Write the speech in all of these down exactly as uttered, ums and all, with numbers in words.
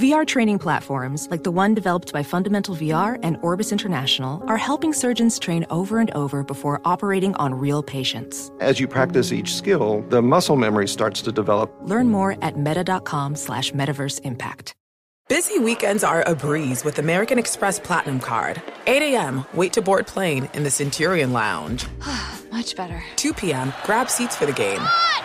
V R training platforms, like the one developed by Fundamental V R and Orbis International, are helping surgeons train over and over before operating on real patients. As you practice each skill, the muscle memory starts to develop. Learn more at meta.com slash metaverse impact. Busy weekends are a breeze with American Express Platinum Card. eight a.m., wait to board plane in the Centurion Lounge. Much better. two p.m., grab seats for the game. Come on!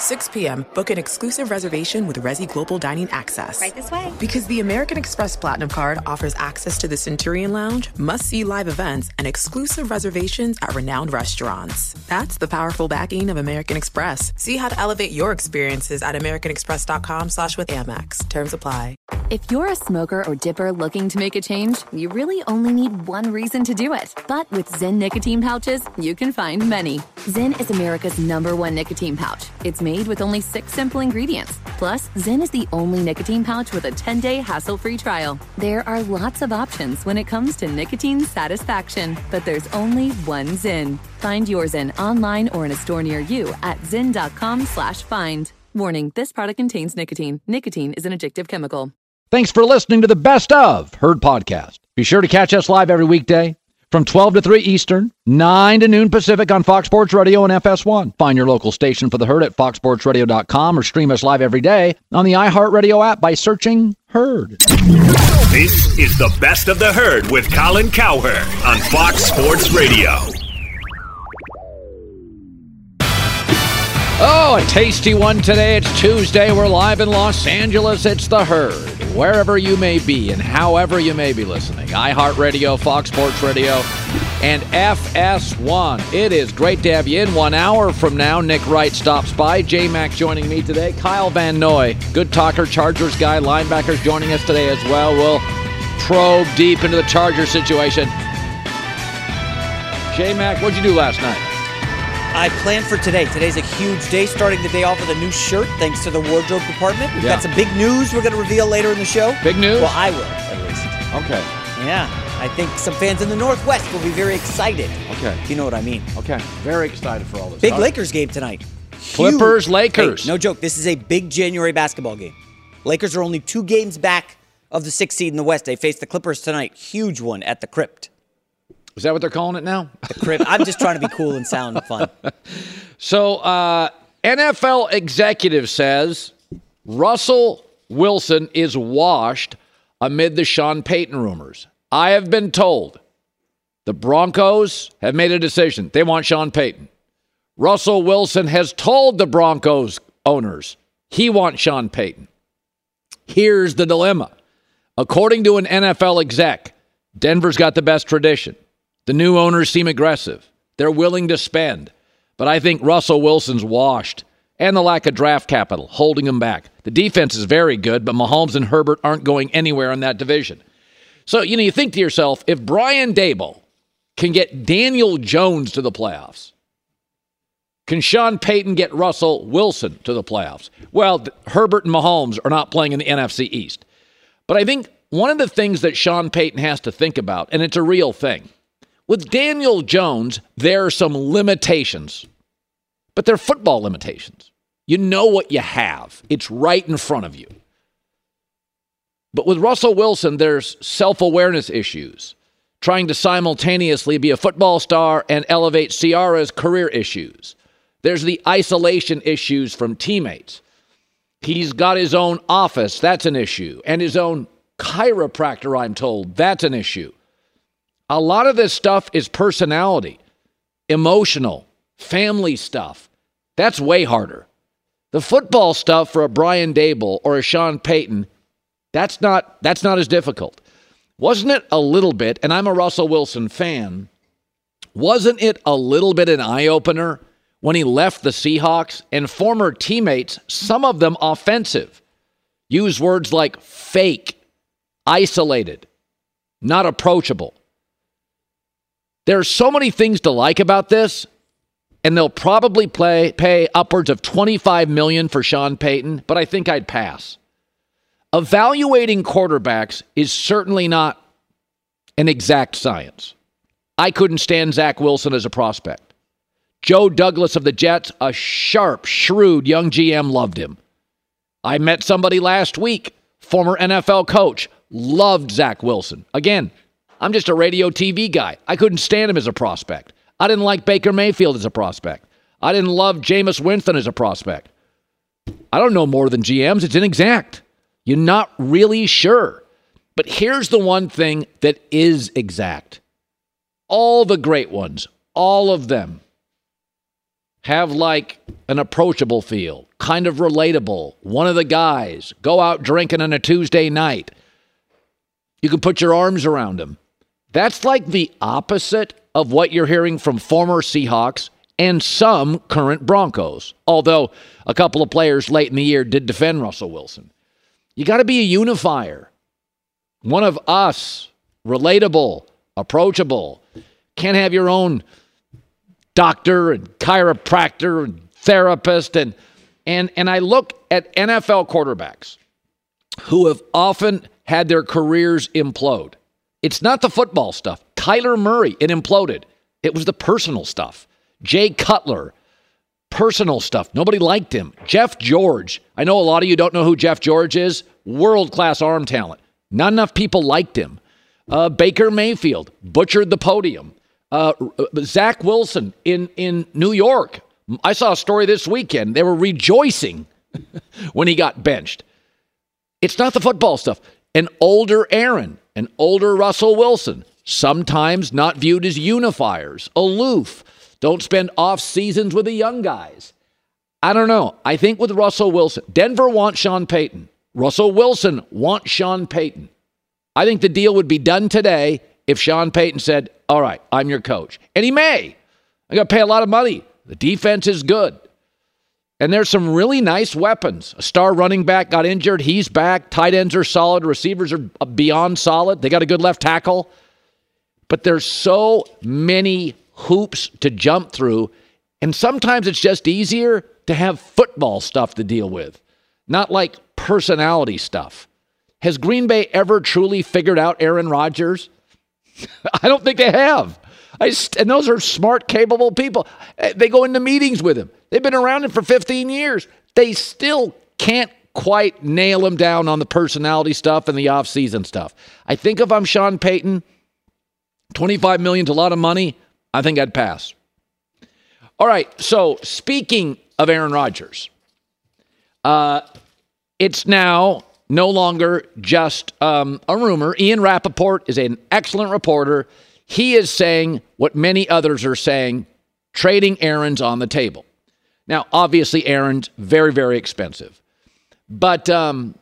six p.m., book an exclusive reservation with Resy Global Dining Access. Right this way. Because the American Express Platinum Card offers access to the Centurion Lounge, must-see live events, and exclusive reservations at renowned restaurants. That's the powerful backing of American Express. See how to elevate your experiences at americanexpress.com slash with Amex. Terms apply. If you're a smoker or dipper looking to make a change, you really only need one reason to do it. But with Zyn nicotine pouches, you can find many. Zyn is America's number one nicotine pouch. It's made with only six simple ingredients. Plus, Zyn is the only nicotine pouch with a ten-day hassle-free trial. There are lots of options when it comes to nicotine satisfaction, but there's only one Zyn. Find your Zyn online or in a store near you at zyn.com slash find. Warning, this product contains nicotine. Nicotine is an addictive chemical. Thanks for listening to the Best of Herd podcast. Be sure to catch us live every weekday from twelve to three Eastern, nine to noon Pacific on Fox Sports Radio and F S one. Find your local station for the Herd at fox sports radio dot com or stream us live every day on the iHeartRadio app by searching Herd. This is the Best of the Herd with Colin Cowherd on Fox Sports Radio. Oh, a tasty one today. It's Tuesday. We're live in Los Angeles. It's the Herd. Wherever you may be and however you may be listening, iHeartRadio, Fox Sports Radio, and F S one. It is great to have you in. One hour from now, Nick Wright stops by. J-Mac joining me today. Kyle Van Noy, good talker, Chargers guy, linebackers joining us today as well. We'll probe deep into the Chargers situation. J-Mac, what'd you do last night? I planned for today. Today's a huge day, starting the day off with a new shirt, thanks to the wardrobe department. We've yeah. got some big news we're going to reveal later in the show. Big news? Well, I will, at least. Okay. Yeah. I think some fans in the Northwest will be very excited. Okay. If you know what I mean. Okay. Very excited for all this. Big all Lakers right. game tonight. Clippers, huge. Lakers. Hey, no joke. This is a big January basketball game. Lakers are only two games back of the sixth seed in the West. They face the Clippers tonight. Huge one at the Crypt. Is that what they're calling it now? The Crypt. I'm just trying to be cool and sound fun. So, uh, N F L executive says Russell Wilson is washed amid the Sean Payton rumors. I have been told the Broncos have made a decision. They want Sean Payton. Russell Wilson has told the Broncos owners he wants Sean Payton. Here's the dilemma. According to an N F L exec, Denver's got the best tradition. The new owners seem aggressive. They're willing to spend. But I think Russell Wilson's washed, and the lack of draft capital holding him back. The defense is very good, but Mahomes and Herbert aren't going anywhere in that division. So, you know, you think to yourself, if Brian Daboll can get Daniel Jones to the playoffs, can Sean Payton get Russell Wilson to the playoffs? Well, Herbert and Mahomes are not playing in the N F C East. But I think one of the things that Sean Payton has to think about, and it's a real thing, with Daniel Jones, there are some limitations, but they're football limitations. You know what you have. It's right in front of you. But with Russell Wilson, there's self-awareness issues, trying to simultaneously be a football star and elevate Ciara's career issues. There's the isolation issues from teammates. He's got his own office. That's an issue. And his own chiropractor, I'm told. That's an issue. A lot of this stuff is personality, emotional, family stuff. That's way harder. The football stuff for a Brian Daboll or a Sean Payton, that's not that's not as difficult. Wasn't it a little bit, and I'm a Russell Wilson fan, wasn't it a little bit an eye-opener when he left the Seahawks and former teammates, some of them offensive, use words like fake, isolated, not approachable. There are so many things to like about this, and they'll probably play, pay upwards of twenty-five million dollars for Sean Payton, but I think I'd pass. Evaluating quarterbacks is certainly not an exact science. I couldn't stand Zach Wilson as a prospect. Joe Douglas of the Jets, a sharp, shrewd young G M, loved him. I met somebody last week former N F L coach, loved Zach Wilson. Again, I'm just a radio T V guy. I couldn't stand him as a prospect. I didn't like Baker Mayfield as a prospect. I didn't love Jameis Winston as a prospect. I don't know more than G Ms. It's inexact. You're not really sure. But here's the one thing that is exact. All the great ones, all of them, have like an approachable feel, kind of relatable. One of the guys, go out drinking on a Tuesday night. You can put your arms around him. That's like the opposite of what you're hearing from former Seahawks and some current Broncos, although a couple of players late in the year did defend Russell Wilson. You got to be a unifier. One of us, relatable, approachable. Can't have your own doctor and chiropractor and therapist. And, and, and I look at N F L quarterbacks who have often had their careers implode. It's not the football stuff. Kyler Murray, it imploded. It was the personal stuff. Jay Cutler, personal stuff. Nobody liked him. Jeff George. I know a lot of you don't know who Jeff George is. World-class arm talent. Not enough people liked him. Uh, Baker Mayfield butchered the podium. Uh, Zach Wilson in, in New York. I saw a story this weekend. They were rejoicing when he got benched. It's not the football stuff. An older Aaron, an older Russell Wilson, sometimes not viewed as unifiers, aloof. Don't spend off seasons with the young guys. I don't know. I think with Russell Wilson, Denver wants Sean Payton. Russell Wilson wants Sean Payton. I think the deal would be done today if Sean Payton said, all right, I'm your coach. And he may. I'm going to pay a lot of money. The defense is good. And there's some really nice weapons. A star running back got injured. He's back. Tight ends are solid. Receivers are beyond solid. They got a good left tackle. But there's so many hoops to jump through, and sometimes it's just easier to have football stuff to deal with, not like personality stuff. Has Green Bay ever truly figured out Aaron Rodgers? I don't think they have. I, and those are smart, capable people. They go into meetings with him. They've been around him for fifteen years. They still can't quite nail him down on the personality stuff and the offseason stuff. I think if I'm Sean Payton, twenty-five million dollars is a lot of money. I think I'd pass. All right, so speaking of Aaron Rodgers, uh, it's now no longer just um, a rumor. Ian Rappaport is an excellent reporter. He is saying what many others are saying, trading Aaron's on the table. Now, obviously, Aaron's very, very expensive. But um,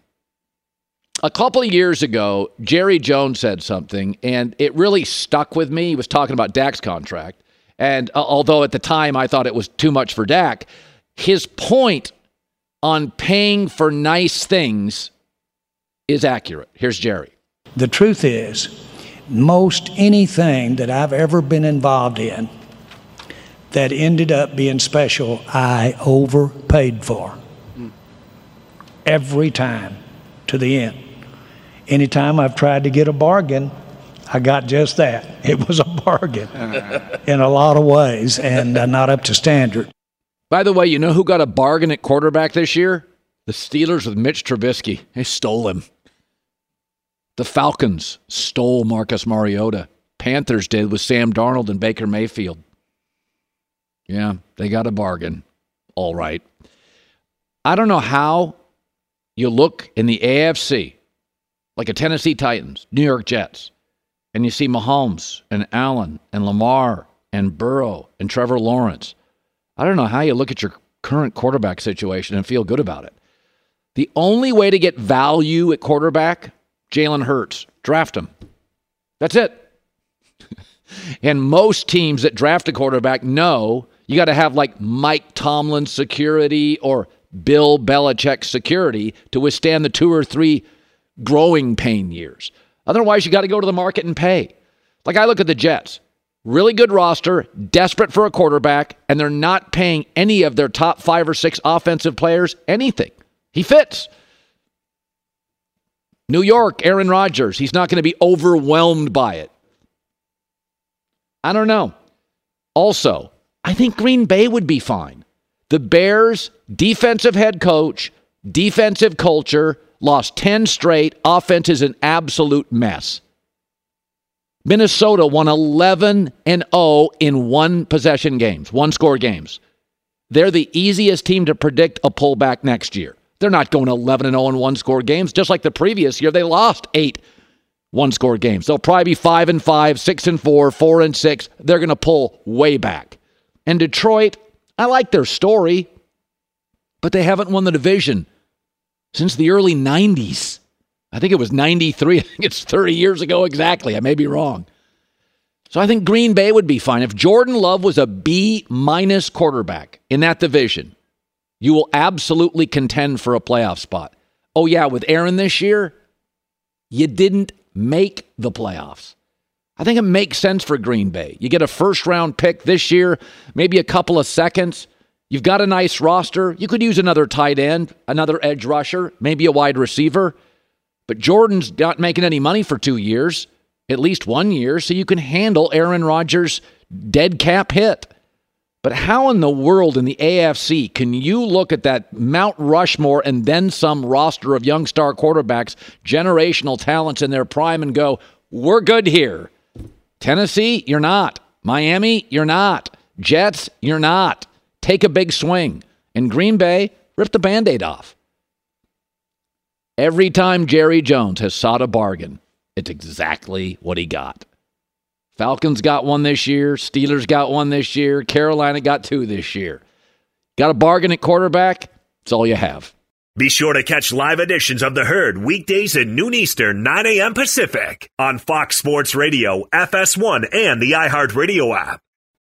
a couple of years ago, Jerry Jones said something, and it really stuck with me. He was talking about Dak's contract. And uh, although at the time I thought it was too much for Dak, his point on paying for nice things is accurate. Here's Jerry. The truth is, most anything that I've ever been involved in that ended up being special, I overpaid for. Mm. Every time, to the end. Anytime I've tried to get a bargain, I got just that. It was a bargain in a lot of ways and uh, not up to standard. By the way, you know who got a bargain at quarterback this year? The Steelers with Mitch Trubisky. They stole him. The Falcons stole Marcus Mariota. Panthers did with Sam Darnold and Baker Mayfield. Yeah, they got a bargain. All right. I don't know how you look in the A F C like a Tennessee Titans, New York Jets, and you see Mahomes and Allen and Lamar and Burrow and Trevor Lawrence. I don't know how you look at your current quarterback situation and feel good about it. The only way to get value at quarterback, Jalen Hurts, draft him. That's it. And most teams that draft a quarterback know you got to have like Mike Tomlin security or Bill Belichick security to withstand the two or three growing pain years. Otherwise, you got to go to the market and pay. Like I look at the Jets, really good roster, desperate for a quarterback, and they're not paying any of their top five or six offensive players anything. He fits. New York, Aaron Rodgers, he's not going to be overwhelmed by it. I don't know. Also, I think Green Bay would be fine. The Bears, defensive head coach, defensive culture, lost ten straight. Offense is an absolute mess. Minnesota won eleven and oh in one-possession games, one-score games. They're the easiest team to predict a pullback next year. They're not going eleven and oh in one-score games. Just like the previous year, they lost eight one-score games. They'll probably be five and five, six and four, four and six. They're going to pull way back. And Detroit, I like their story, but they haven't won the division since the early nineties. I think it was ninety-three. I think it's thirty years ago exactly. I may be wrong. So I think Green Bay would be fine. If Jordan Love was a B-minus quarterback in that division, you will absolutely contend for a playoff spot. Oh, yeah, with Aaron this year, you didn't make the playoffs. I think it makes sense for Green Bay. You get a first-round pick this year, maybe a couple of seconds. You've got a nice roster. You could use another tight end, another edge rusher, maybe a wide receiver. But Jordan's not making any money for two years, at least one year, so you can handle Aaron Rodgers' dead cap hit. But how in the world in the A F C can you look at that Mount Rushmore and then some roster of young star quarterbacks, generational talents in their prime, and go, we're good here? Tennessee, you're not. Miami, you're not. Jets, you're not. Take a big swing. And Green Bay, rip the Band-Aid off. Every time Jerry Jones has sought a bargain, it's exactly what he got. Falcons got one this year. Steelers got one this year. Carolina got two this year. Got a bargain at quarterback? It's all you have. Be sure to catch live editions of The Herd weekdays at noon Eastern, nine a.m. Pacific on Fox Sports Radio, F S one, and the iHeartRadio app.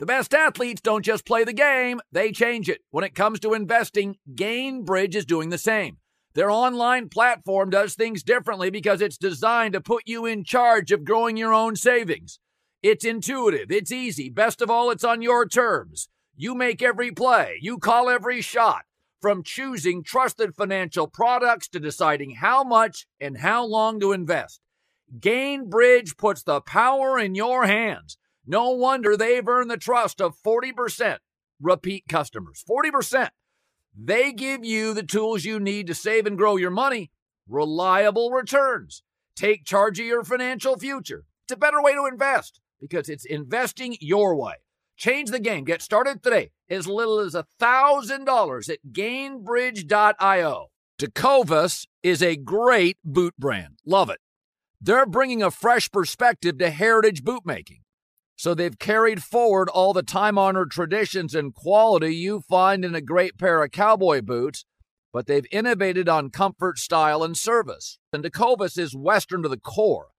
The best athletes don't just play the game, they change it. When it comes to investing, GainBridge is doing the same. Their online platform does things differently because it's designed to put you in charge of growing your own savings. It's intuitive, it's easy, best of all, it's on your terms. You make every play, you call every shot. From choosing trusted financial products to deciding how much and how long to invest, GainBridge puts the power in your hands. No wonder they've earned the trust of forty percent repeat customers. forty percent. They give you the tools you need to save and grow your money. Reliable returns. Take charge of your financial future. It's a better way to invest because it's investing your way. Change the game. Get started today. As little as one thousand dollars at gainbridge dot io. Tecovas is a great boot brand. Love it. They're bringing a fresh perspective to heritage bootmaking. So they've carried forward all the time-honored traditions and quality you find in a great pair of cowboy boots, but they've innovated on comfort, style, and service. And Tecovas is Western to the core,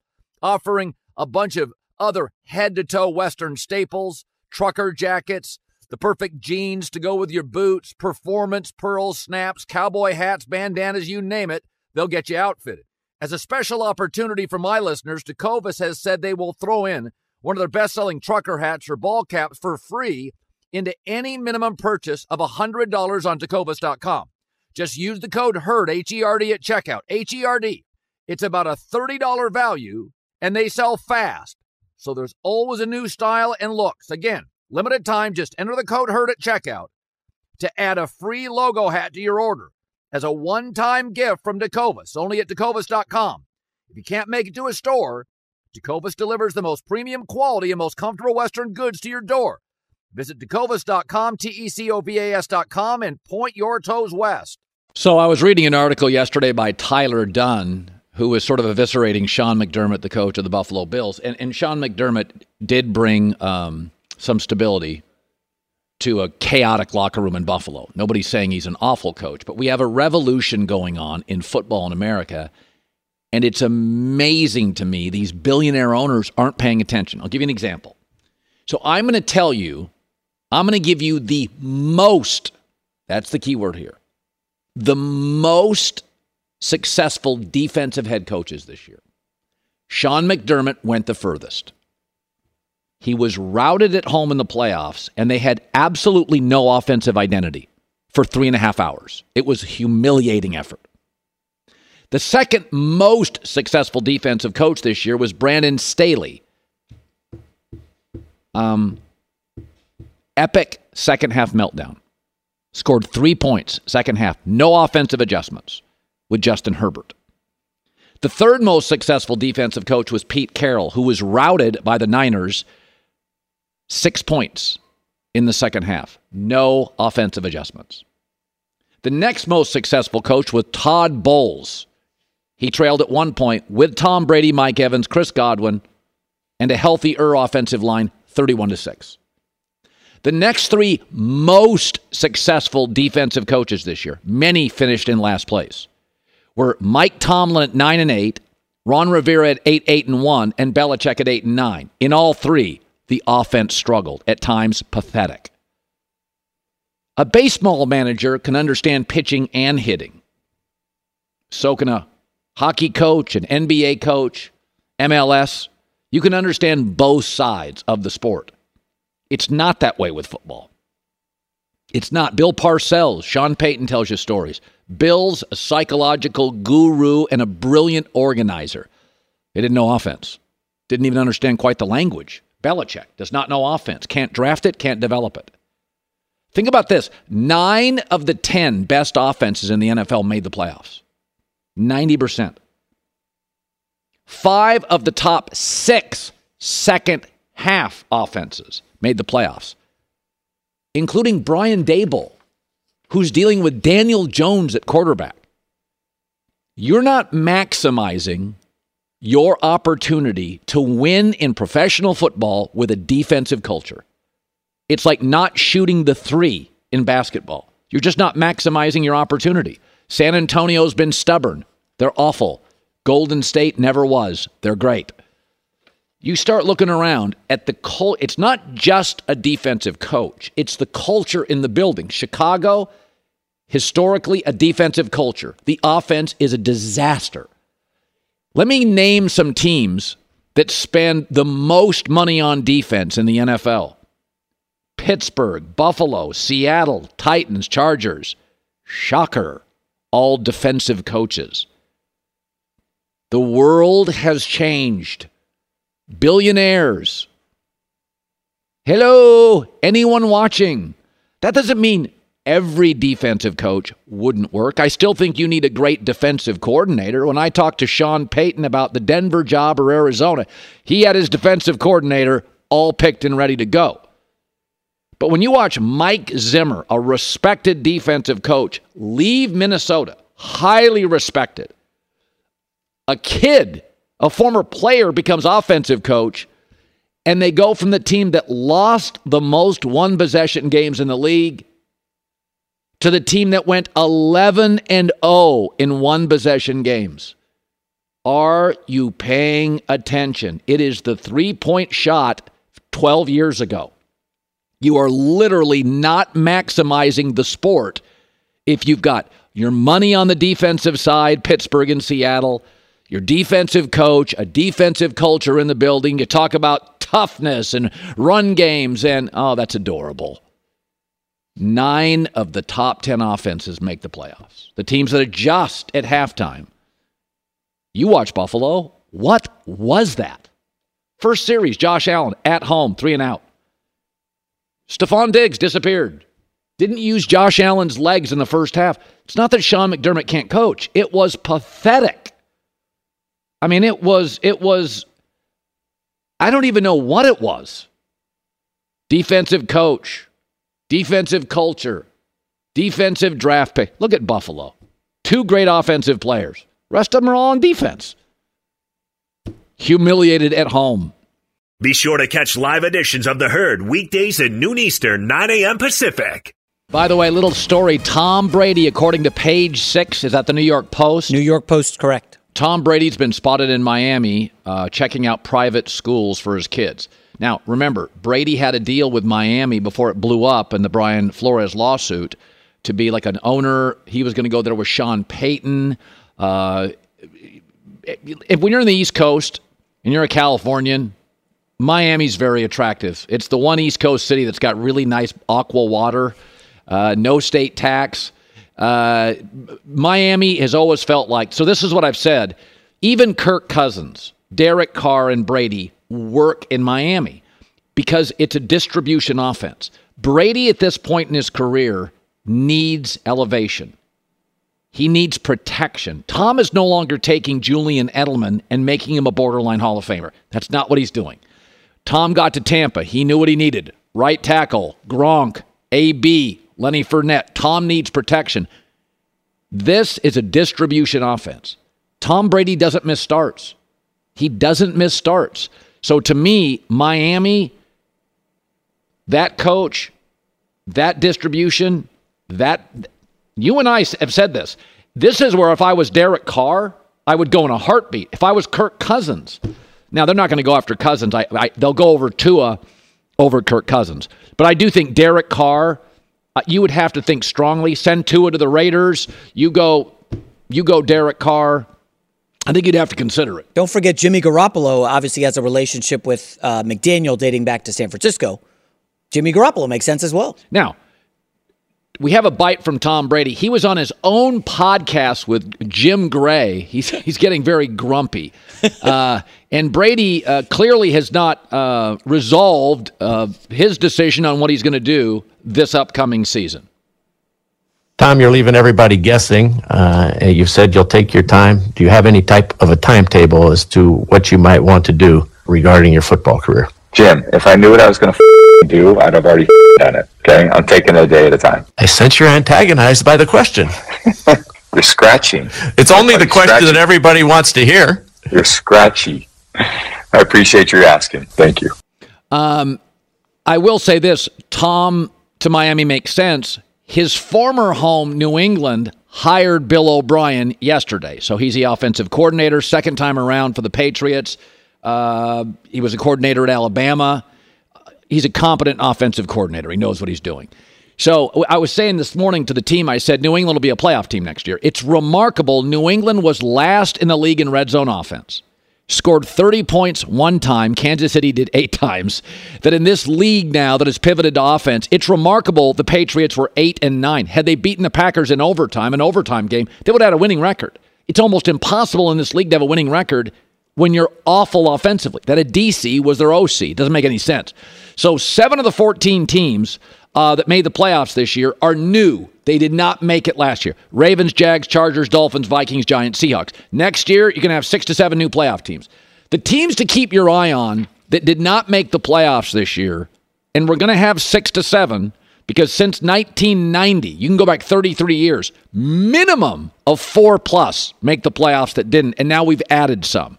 offering a bunch of other head-to-toe Western staples, trucker jackets, the perfect jeans to go with your boots, performance, pearls, snaps, cowboy hats, bandanas, you name it, they'll get you outfitted. As a special opportunity for my listeners, Tecovas has said they will throw in one of their best-selling trucker hats or ball caps for free into any minimum purchase of one hundred dollars on tecovas dot com. Just use the code HERD, H E R D, at checkout, H E R D. It's about a thirty dollars value, and they sell fast, so there's always a new style and looks. Again, limited time, just enter the code HERD at checkout to add a free logo hat to your order as a one-time gift from Tecovas, only at tecovas dot com. If you can't make it to a store, Tecovas delivers the most premium quality and most comfortable Western goods to your door. Visit tecovas dot com, T E C O V A S dot com, and point your toes west. So I was reading an article yesterday by Tyler Dunn who is sort of eviscerating Sean McDermott, the coach of the Buffalo Bills. And, and Sean McDermott did bring um, some stability to a chaotic locker room in Buffalo. Nobody's saying he's an awful coach, but we have a revolution going on in football in America, and it's amazing to me these billionaire owners aren't paying attention. I'll give you an example. So I'm going to tell you, I'm going to give you the most, that's the key word here, the most successful defensive head coaches this year. Sean McDermott went the furthest. He was routed at home in the playoffs, and they had absolutely no offensive identity for three and a half hours. It was a humiliating effort. The second most successful defensive coach this year was Brandon Staley. Um, epic second half meltdown. Scored three points, second half. No offensive adjustments with Justin Herbert. The third most successful defensive coach was Pete Carroll, who was routed by the Niners. Six points in the second half. No offensive adjustments. The next most successful coach was Todd Bowles. He trailed at one point with Tom Brady, Mike Evans, Chris Godwin, and a healthier offensive line, thirty-one to six. The next three most successful defensive coaches this year, many finished in last place, were Mike Tomlin at nine and eight, Ron Rivera at eight eight and one, and Belichick at eight and nine. In all three, the offense struggled, at times pathetic. A baseball manager can understand pitching and hitting. So can a hockey coach, an N B A coach, M L S. You can understand both sides of the sport. It's not that way with football. It's not. Bill Parcells, Sean Payton tells you stories. Bill's a psychological guru and a brilliant organizer. They didn't know offense. Didn't even understand quite the language. Belichick does not know offense. Can't draft it, can't develop it. Think about this. Nine of the ten best offenses in the N F L made the playoffs. ninety percent. Five of the top six second half offenses made the playoffs, including Brian Daboll, who's dealing with Daniel Jones at quarterback. You're not maximizing your opportunity to win in professional football with a defensive culture. It's like not shooting the three in basketball. You're just not maximizing your opportunity. San Antonio's been stubborn. They're awful. Golden State never was. They're great. You start looking around at the col- it's not just a defensive coach. It's the culture in the building. Chicago, historically a defensive culture. The offense is a disaster. Let me name some teams that spend the most money on defense in the N F L. Pittsburgh, Buffalo, Seattle, Titans, Chargers. Shocker. All defensive coaches. The world has changed. Billionaires. Hello, anyone watching? That doesn't mean every defensive coach wouldn't work. I still think you need a great defensive coordinator. When I talked to Sean Payton about the Denver job or Arizona, he had his defensive coordinator all picked and ready to go. But when you watch Mike Zimmer, a respected defensive coach, leave Minnesota, highly respected, a kid, a former player becomes offensive coach, and they go from the team that lost the most one-possession games in the league to the team that went eleven and oh in one-possession games. Are you paying attention? It is the three-point shot twelve years ago. You are literally not maximizing the sport if you've got your money on the defensive side, Pittsburgh and Seattle, your defensive coach, a defensive culture in the building. You talk about toughness and run games and, oh, that's adorable. Nine of the top ten offenses make the playoffs. The teams that adjust at halftime. You watch Buffalo. What was that? First series, Josh Allen at home, three and out. Stephon Diggs disappeared. Didn't use Josh Allen's legs in the first half. It's not that Sean McDermott can't coach. It was pathetic. I mean, it was, it was, I don't even know what it was. Defensive coach, defensive culture, defensive draft pick. Look at Buffalo. Two great offensive players. Rest of them are all on defense. Humiliated at home. Be sure to catch live editions of The Herd weekdays at noon Eastern, nine a.m. Pacific. By the way, little story. Tom Brady, according to Page Six, is at the New York Post. New York Post, correct. Tom Brady's been spotted in Miami uh, checking out private schools for his kids. Now, remember, Brady had a deal with Miami before it blew up in the Brian Flores lawsuit to be like an owner. He was going to go there with Sean Payton. Uh, if, when you're in the East Coast and you're a Californian, Miami's very attractive. It's the one East Coast city that's got really nice aqua water, uh, no state tax. Uh, Miami has always felt like, so this is what I've said, even Kirk Cousins, Derek Carr, and Brady work in Miami because it's a distribution offense. Brady at this point in his career needs elevation. He needs protection. Tom is no longer taking Julian Edelman and making him a borderline Hall of Famer. That's not what he's doing. Tom got to Tampa. He knew what he needed. Right tackle, Gronk, A B, Lenny Fournette. Tom needs protection. This is a distribution offense. Tom Brady doesn't miss starts. He doesn't miss starts. So to me, Miami, that coach, that distribution, that you and I have said this. This is where if I was Derek Carr, I would go in a heartbeat. If I was Kirk Cousins, now they're not going to go after Cousins. I, I, they'll go over Tua over Kirk Cousins. But I do think Derek Carr, uh, you would have to think strongly. Send Tua to the Raiders. You go, you go Derek Carr. I think you'd have to consider it. Don't forget Jimmy Garoppolo obviously has a relationship with uh, McDaniel dating back to San Francisco. Jimmy Garoppolo makes sense as well. Now, we have a bite from Tom Brady. He was on his own podcast with Jim Gray. He's he's getting very grumpy. Uh, and Brady uh, clearly has not uh, resolved uh, his decision on what he's going to do this upcoming season. Tom, you're leaving everybody guessing. Uh, you said you'll take your time. Do you have any type of a timetable as to what you might want to do regarding your football career? Jim, if I knew what I was going to f- do, I'd have already f- done it. Okay, I'm taking it a day at a time. I sense you're antagonized by the question. You're scratching. It's only the question scratchy. That everybody wants to hear. You're scratchy. I appreciate your asking. Thank you. Um, I will say this. Tom to Miami makes sense. His former home, New England, hired Bill O'Brien yesterday. So he's the offensive coordinator, second time around for the Patriots. Uh, he was a coordinator at Alabama. He's a competent offensive coordinator. He knows what he's doing. So I was saying this morning to the team, I said New England will be a playoff team next year. It's remarkable. New England was last in the league in red zone offense. Scored thirty points one time. Kansas City did eight times. That in this league now that has pivoted to offense, it's remarkable the Patriots were eight and nine. Had they beaten the Packers in overtime, an overtime game, they would have had a winning record. It's almost impossible in this league to have a winning record when you're awful offensively. That a D C was their O C. Doesn't make any sense. So seven of the fourteen teams uh, that made the playoffs this year are new. They did not make it last year. Ravens, Jags, Chargers, Dolphins, Vikings, Giants, Seahawks. Next year, you're going to have six to seven new playoff teams. The teams to keep your eye on that did not make the playoffs this year, and we're going to have six to seven, because since nineteen ninety, you can go back thirty-three years, minimum of four plus make the playoffs that didn't, and now we've added some.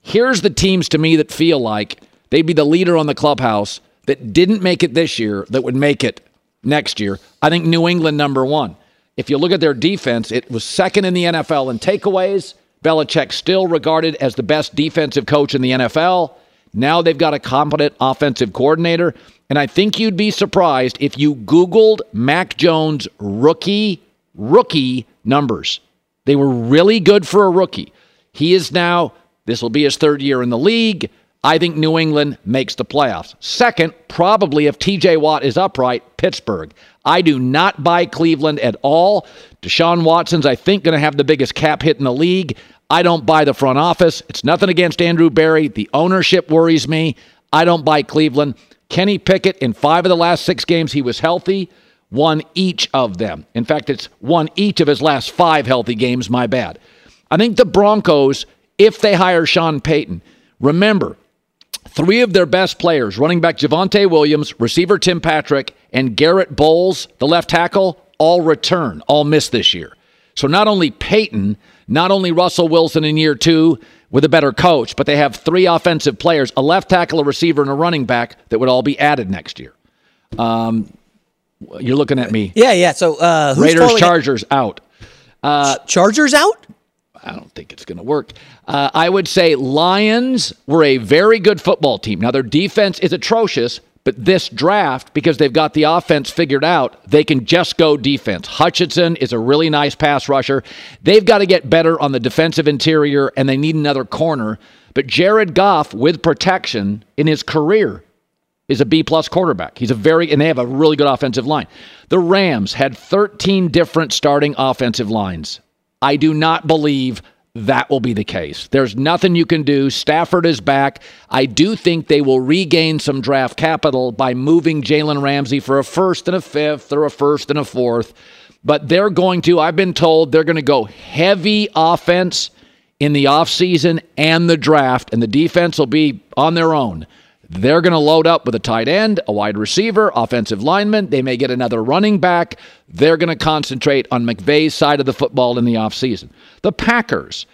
Here's the teams to me that feel like they'd be the leader on the clubhouse that didn't make it this year that would make it next year. I think New England, number one. If you look at their defense, it was second in the N F L in takeaways. Belichick still regarded as the best defensive coach in the N F L. Now they've got a competent offensive coordinator. And I think you'd be surprised if you Googled Mac Jones rookie, rookie numbers. They were really good for a rookie. He is now, this will be his third year in the league. I think New England makes the playoffs. Second, probably if T J Watt is upright, Pittsburgh. I do not buy Cleveland at all. Deshaun Watson's, I think, going to have the biggest cap hit in the league. I don't buy the front office. It's nothing against Andrew Berry. The ownership worries me. I don't buy Cleveland. Kenny Pickett, in five of the last six games, he was healthy. Won each of them. In fact, it's won each of his last five healthy games. My bad. I think the Broncos, if they hire Sean Payton, remember, three of their best players, running back Javonte Williams, receiver Tim Patrick, and Garrett Bowles, the left tackle, all return, all miss this year. So not only Payton, Not only Russell Wilson in year two with a better coach, but they have three offensive players, a left tackle, a receiver, and a running back that would all be added next year. Um, you're looking at me. Yeah, yeah. So uh, who's Raiders, Chargers it? out. Uh, Chargers out? I don't think it's going to work. Uh, I would say Lions were a very good football team. Now, their defense is atrocious, but this draft, because they've got the offense figured out, they can just go defense. Hutchinson is a really nice pass rusher. They've got to get better on the defensive interior, and they need another corner. But Jared Goff, with protection in his career, is a B-plus quarterback. He's a very, and they have a really good offensive line. The Rams had thirteen different starting offensive lines. I do not believe that will be the case. There's nothing you can do. Stafford is back. I do think they will regain some draft capital by moving Jalen Ramsey for a first and a fifth or a first and a fourth. But they're going to, I've been told, they're going to go heavy offense in the offseason and the draft, and the defense will be on their own. They're going to load up with a tight end, a wide receiver, offensive lineman. They may get another running back. They're going to concentrate on McVay's side of the football in the offseason. The Packers,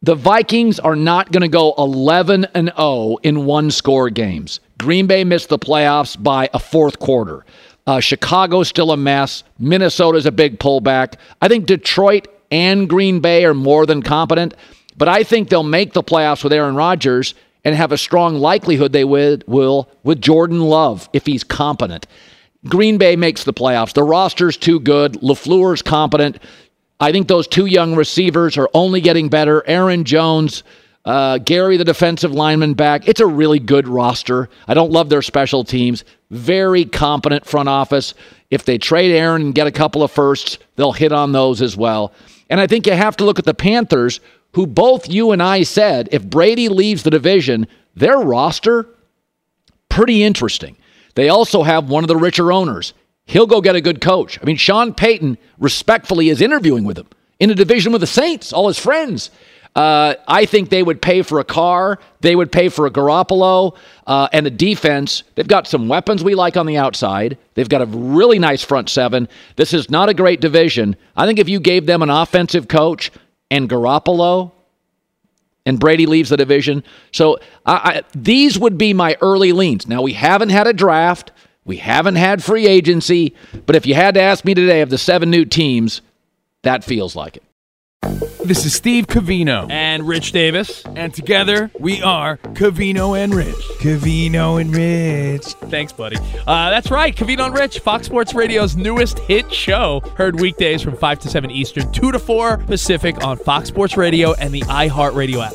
the Vikings are not going to go eleven and oh in one-score games. Green Bay missed the playoffs by a fourth quarter. Uh, Chicago's still a mess. Minnesota's a big pullback. I think Detroit and Green Bay are more than competent, but I think they'll make the playoffs with Aaron Rodgers and have a strong likelihood they will with Jordan Love if he's competent. Green Bay makes the playoffs. The roster's too good. LaFleur's competent. I think those two young receivers are only getting better. Aaron Jones, uh, Gary, the defensive lineman, back. It's a really good roster. I don't love their special teams. Very competent front office. If they trade Aaron and get a couple of firsts, they'll hit on those as well. And I think you have to look at the Panthers, who both you and I said, if Brady leaves the division, their roster, pretty interesting. They also have one of the richer owners. He'll go get a good coach. I mean, Sean Payton, respectfully, is interviewing with him in a division with the Saints, all his friends. Uh, I think they would pay for a car. They would pay for a Garoppolo uh, and a defense. They've got some weapons we like on the outside. They've got a really nice front seven. This is not a great division. I think if you gave them an offensive coach and Garoppolo, and Brady leaves the division. So I, I, these would be my early leans. Now, we haven't had a draft. We haven't had free agency. But if you had to ask me today of the seven new teams, that feels like it. This is Steve Covino. And Rich Davis. And together, we are Covino and Rich. Covino and Rich. Thanks, buddy. Uh, that's right. Covino and Rich, Fox Sports Radio's newest hit show. Heard weekdays from five to seven Eastern, two to four Pacific on Fox Sports Radio and the iHeartRadio app.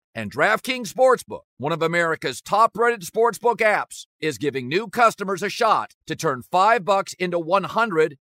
And DraftKings Sportsbook, one of America's top-rated sportsbook apps, is giving new customers a shot to turn five bucks into one hundred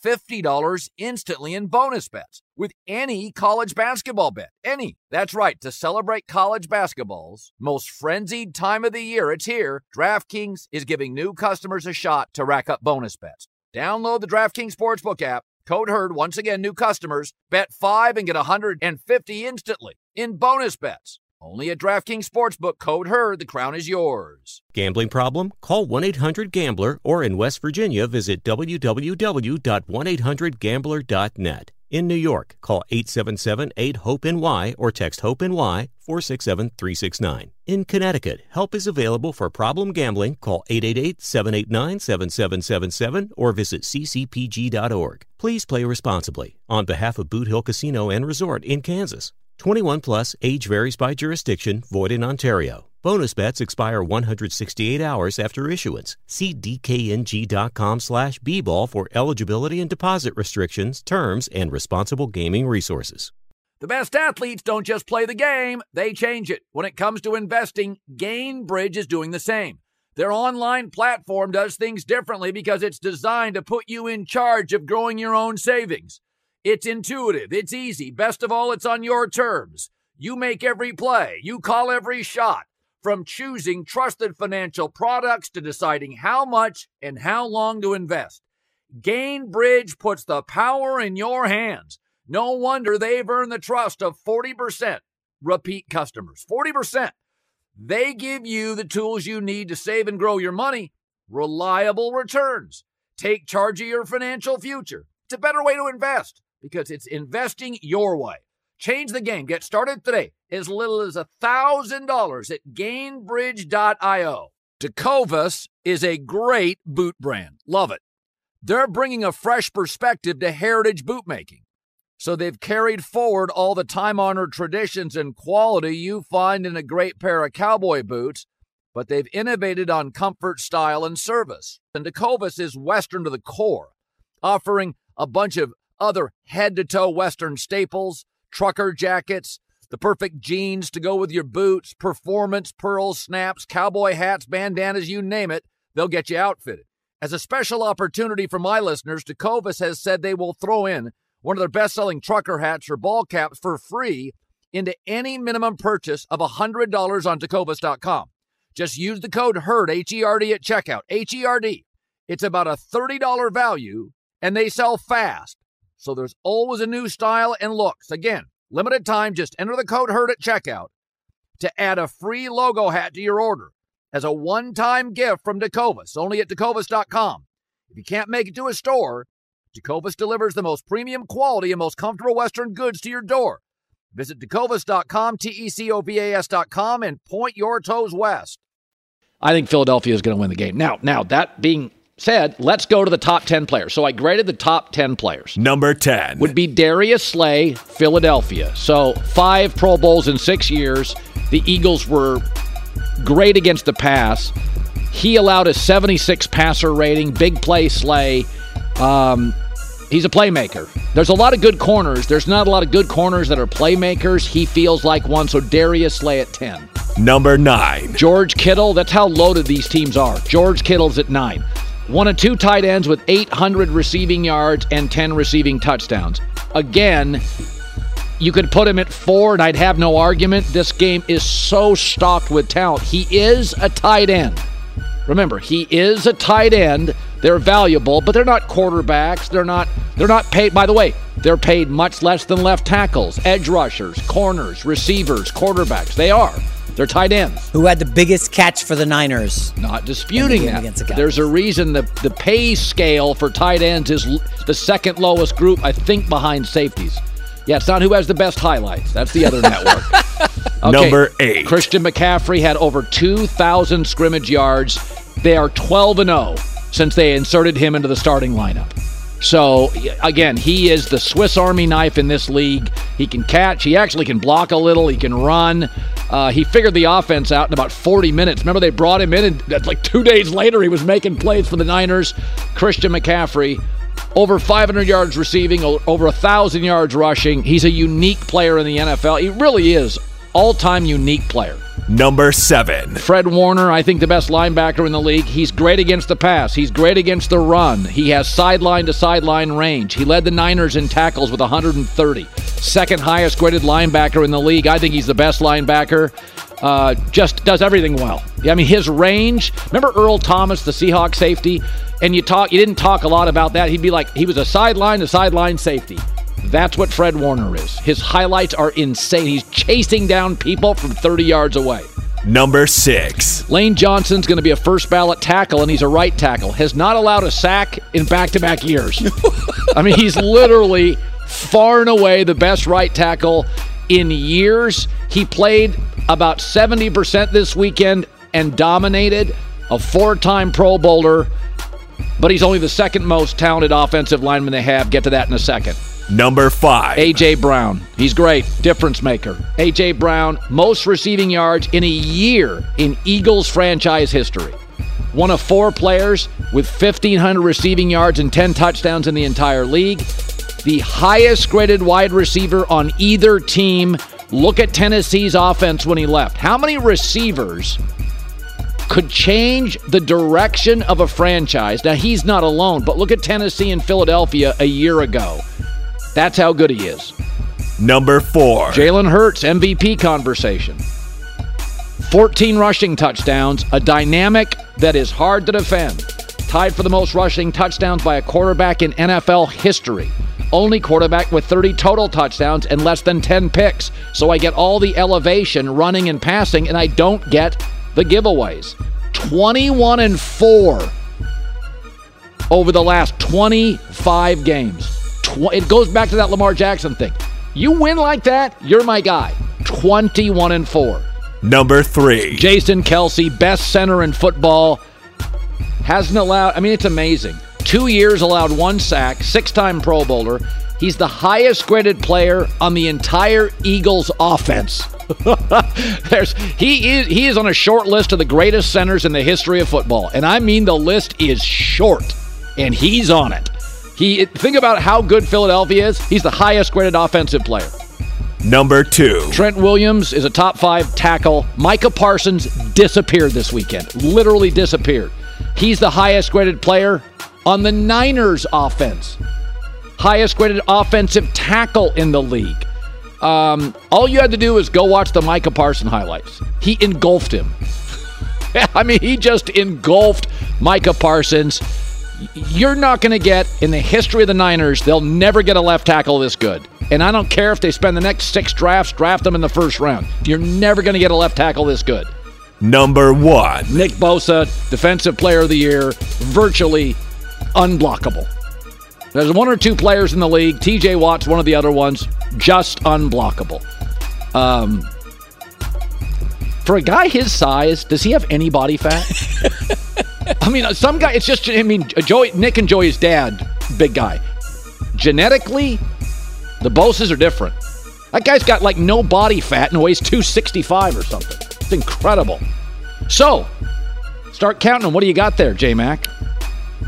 fifty dollars instantly in bonus bets with any college basketball bet. Any. That's right. To celebrate college basketball's most frenzied time of the year, it's here. DraftKings is giving new customers a shot to rack up bonus bets. Download the DraftKings Sportsbook app. Code HERD, once again, new customers. Bet five and get one hundred fifty instantly in bonus bets. Only at DraftKings Sportsbook, code HERD, the crown is yours. Gambling problem? Call one eight hundred gambler or in West Virginia, visit w w w dot one eight hundred gambler dot net. In New York, call eight seven seven eight hope N Y or text HOPE-NY four six seven three six nine. In Connecticut, help is available for problem gambling. Call eight eight eight seven eight nine seven seven seven seven or visit c c p g dot org. Please play responsibly. On behalf of Boot Hill Casino and Resort in Kansas, twenty-one plus, age varies by jurisdiction, void in Ontario. Bonus bets expire one hundred sixty-eight hours after issuance. See d k n g dot com slash b ball for eligibility and deposit restrictions, terms, and responsible gaming resources. The best athletes don't just play the game, they change it. When it comes to investing, GainBridge is doing the same. Their online platform does things differently because it's designed to put you in charge of growing your own savings. It's intuitive. It's easy. Best of all, it's on your terms. You make every play. You call every shot. From choosing trusted financial products to deciding how much and how long to invest, Gainbridge puts the power in your hands. No wonder they've earned the trust of forty percent repeat customers. forty percent. They give you the tools you need to save and grow your money. Reliable returns. Take charge of your financial future. It's a better way to invest because it's investing your way. Change the game. Get started today. As little as one thousand dollars at gainbridge dot io. Tecovas is a great boot brand. Love it. They're bringing a fresh perspective to heritage boot making. So they've carried forward all the time-honored traditions and quality you find in a great pair of cowboy boots, but they've innovated on comfort, style, and service. And Tecovas is Western to the core, offering a bunch of other head-to-toe Western staples, trucker jackets, the perfect jeans to go with your boots, performance, pearls, snaps, cowboy hats, bandanas, you name it, they'll get you outfitted. As a special opportunity for my listeners, Tecovas has said they will throw in one of their best-selling trucker hats or ball caps for free into any minimum purchase of one hundred dollars on tecovas dot com. Just use the code HERD, H E R D, at checkout, H E R D. It's about a thirty dollars value, and they sell fast. So there's always a new style and looks. Again, limited time, just enter the code HERD at checkout to add a free logo hat to your order as a one-time gift from Tecovas, only at tecovas dot com. If you can't make it to a store, Tecovas delivers the most premium quality and most comfortable Western goods to your door. Visit tecovas dot com, T E C O V A S dot com, and point your toes west. I think Philadelphia is going to win the game. Now, now that being said, let's go to the top ten players. So I graded the top ten players. Number ten would be Darius Slay, Philadelphia. So five Pro Bowls in six years. The Eagles were great against the pass. He allowed a seventy-six passer rating. Big play Slay. Um, he's a playmaker. There's a lot of good corners. There's not a lot of good corners that are playmakers. He feels like one. So Darius Slay at ten. Number nine. George Kittle. That's how loaded these teams are. George Kittle's at nine. One of two tight ends with eight hundred receiving yards and ten receiving touchdowns. Again, you could put him at four, and I'd have no argument. This game is so stocked with talent. He is a tight end. Remember, he is a tight end. They're valuable, but they're not quarterbacks. They're not they're not paid. By the way, they're paid much less than left tackles, edge rushers, corners, receivers, quarterbacks. They are. They're tight ends. Who had the biggest catch for the Niners. Not disputing that. The There's a reason the, the pay scale for tight ends is l- the second lowest group, I think, behind safeties. Yeah, it's not who has the best highlights. That's the other network. Okay. Number eight. Christian McCaffrey had over two thousand scrimmage yards. They are twelve and oh since they inserted him into the starting lineup. So, again, he is the Swiss Army knife in this league. He can catch. He actually can block a little. He can run. Uh, he figured the offense out in about forty minutes. Remember, they brought him in, and like two days later, he was making plays for the Niners. Christian McCaffrey, over five hundred yards receiving, over one thousand yards rushing. He's a unique player in the N F L. He really is all-time unique player. Number seven. Fred Warner, I think the best linebacker in the league. He's great against the pass. He's great against the run. He has sideline-to-sideline range. He led the Niners in tackles with one hundred thirty. Second highest graded linebacker in the league. I think he's the best linebacker. Uh, just does everything well. I mean, his range. Remember Earl Thomas, the Seahawks safety? And you talk. You didn't talk a lot about that. He'd be like, he was a sideline-to-sideline safety. That's what Fred Warner is. His highlights are insane. He's chasing down people from thirty yards away. Number six. Lane Johnson's going to be a first ballot tackle, and he's a right tackle. Has not allowed a sack in back-to-back years. I mean, he's literally far and away the best right tackle in years. He played about seventy percent this weekend and dominated. A four-time Pro Bowler, but he's only the second most talented offensive lineman they have. Get to that in a second. Number five. A J. Brown. He's great. Difference maker. A J. Brown, most receiving yards in a year in Eagles franchise history. One of four players with fifteen hundred receiving yards and ten touchdowns in the entire league. The highest graded wide receiver on either team. Look at Tennessee's offense when he left. How many receivers could change the direction of a franchise? Now, he's not alone, but look at Tennessee and Philadelphia a year ago. That's how good he is. number four. Jalen Hurts, M V P conversation. fourteen rushing touchdowns, a dynamic that is hard to defend. Tied for the most rushing touchdowns by a quarterback in N F L history. Only quarterback with thirty total touchdowns and less than ten picks. So I get all the elevation, running and passing, and I don't get the giveaways. twenty-one and four over the last twenty-five games. Tw- it goes back to that Lamar Jackson thing. You win like that, you're my guy. twenty-one and four. Number three. Jason Kelce, best center in football. Hasn't allowed, I mean, it's amazing. Two years allowed one sack, six-time Pro Bowler. He's the highest graded player on the entire Eagles offense. There's he is he is on a short list of the greatest centers in the history of football. And I mean the list is short, and he's on it. He think about how good Philadelphia is. He's the highest graded offensive player. Number two. Trent Williams is a top five tackle. Micah Parsons disappeared this weekend. Literally disappeared. He's the highest graded player on the Niners offense. Highest graded offensive tackle in the league. Um, all you had to do is go watch the Micah Parsons highlights. He engulfed him. I mean, he just engulfed Micah Parsons. You're not going to get, in the history of the Niners, they'll never get a left tackle this good. And I don't care if they spend the next six drafts, draft them in the first round. You're never going to get a left tackle this good. Number one. Nick Bosa, Defensive Player of the Year, virtually unblockable. There's one or two players in the league, T J Watt's one of the other ones, just unblockable. Um, for a guy his size, does he have any body fat? I mean, some guy, it's just, I mean, Joey, Nick and Joey's dad, big guy. Genetically, the Boses are different. That guy's got like no body fat and weighs two sixty-five or something. It's incredible. So, start counting them. What do you got there, J-Mac?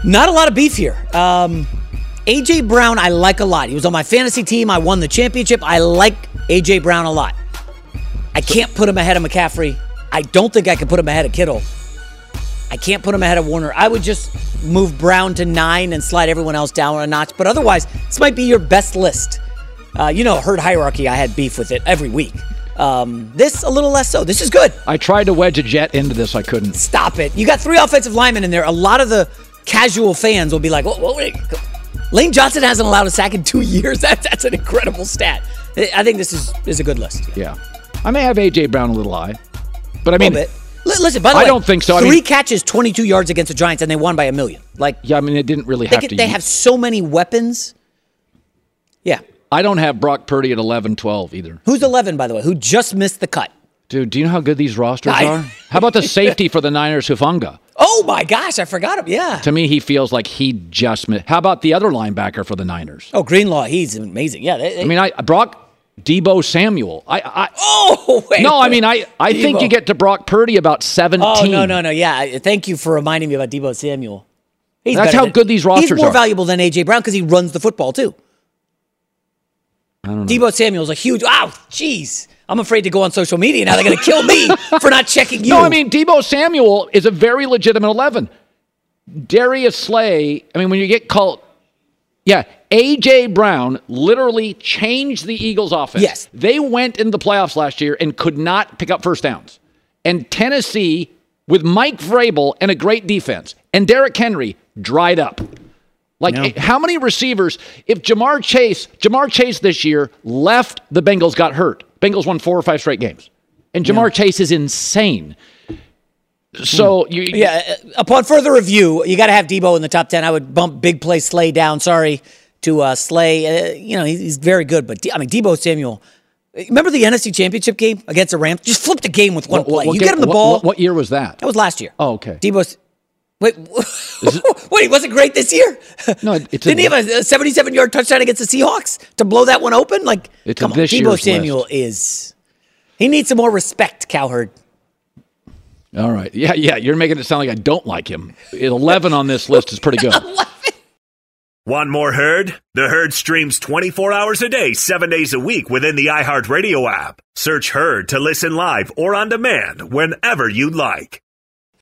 Not a lot of beef here. Um, A J. Brown I like a lot. He was on my fantasy team. I won the championship. I like A J. Brown a lot. I can't put him ahead of McCaffrey. I don't think I can put him ahead of Kittle. I can't put him ahead of Warner. I would just move Brown to nine and slide everyone else down a notch. But otherwise, this might be your best list. Uh, you know, Herd Hierarchy, I had beef with it every week. Um, this, a little less so. This is good. I tried to wedge a jet into this. I couldn't. Stop it. You got three offensive linemen in there. A lot of the casual fans will be like, whoa, whoa, wait. Lane Johnson hasn't allowed a sack in two years. That, that's an incredible stat. I think this is, is a good list. Yeah. I may have A J. Brown a little high. But I mean, a little bit. L- listen, by the I way, don't think so. Three I mean, catches, twenty-two yards against the Giants, and they won by a million. Like, yeah, I mean, it didn't really have they, to. They use. Have so many weapons. Yeah. I don't have Brock Purdy at eleven twelve either. Who's eleven, by the way, who just missed the cut? Dude, do you know how good these rosters I, are? How about the safety for the Niners, Hufanga? Oh, my gosh, I forgot him, yeah. To me, he feels like he just missed. How about the other linebacker for the Niners? Oh, Greenlaw, he's amazing. Yeah. They, they, I mean, I Brock... Debo Samuel. I, I Oh, wait. No, I mean, I, I think you get to Brock Purdy about seventeen. Oh, no, no, no. Yeah, thank you for reminding me about Debo Samuel. He's That's how than, good these rosters are. He's more are. valuable than A J. Brown because he runs the football, too. I don't know. Debo Samuel's a huge... Oh, jeez. I'm afraid to go on social media now. They're going to kill me for not checking you. No, I mean, Debo Samuel is a very legitimate eleven. Darius Slay, I mean, when you get called... Yeah, A J. Brown literally changed the Eagles' offense. Yes. They went in the playoffs last year and could not pick up first downs. And Tennessee, with Mike Vrabel and a great defense, and Derrick Henry, dried up. Like, no. How many receivers, if Jamar Chase, Jamar Chase this year left, the Bengals got hurt. Bengals won four or five straight games. And Jamar no. Chase is insane. So, you, yeah, upon further review, you got to have Debo in the top ten. I would bump big play Slay down. Sorry to uh, Slay. Uh, you know, he's, he's very good. But, D- I mean, Debo Samuel, remember the N F C Championship game against the Rams? Just flipped a game with one what, play. What, you get him the what, ball. What, what year was that? That was last year. Oh, okay. Debo's. Wait, it, wait, he wasn't great this year? No, it's Didn't a, he have a seventy-seven-yard touchdown against the Seahawks to blow that one open? Like, it's come on, Debo Samuel list. is. He needs some more respect, Cowherd. All right. Yeah, yeah. You're making it sound like I don't like him. eleven on this list is pretty good. Want more Herd? The Herd streams twenty-four hours a day, seven days a week within the iHeartRadio app. Search Herd to listen live or on demand whenever you like.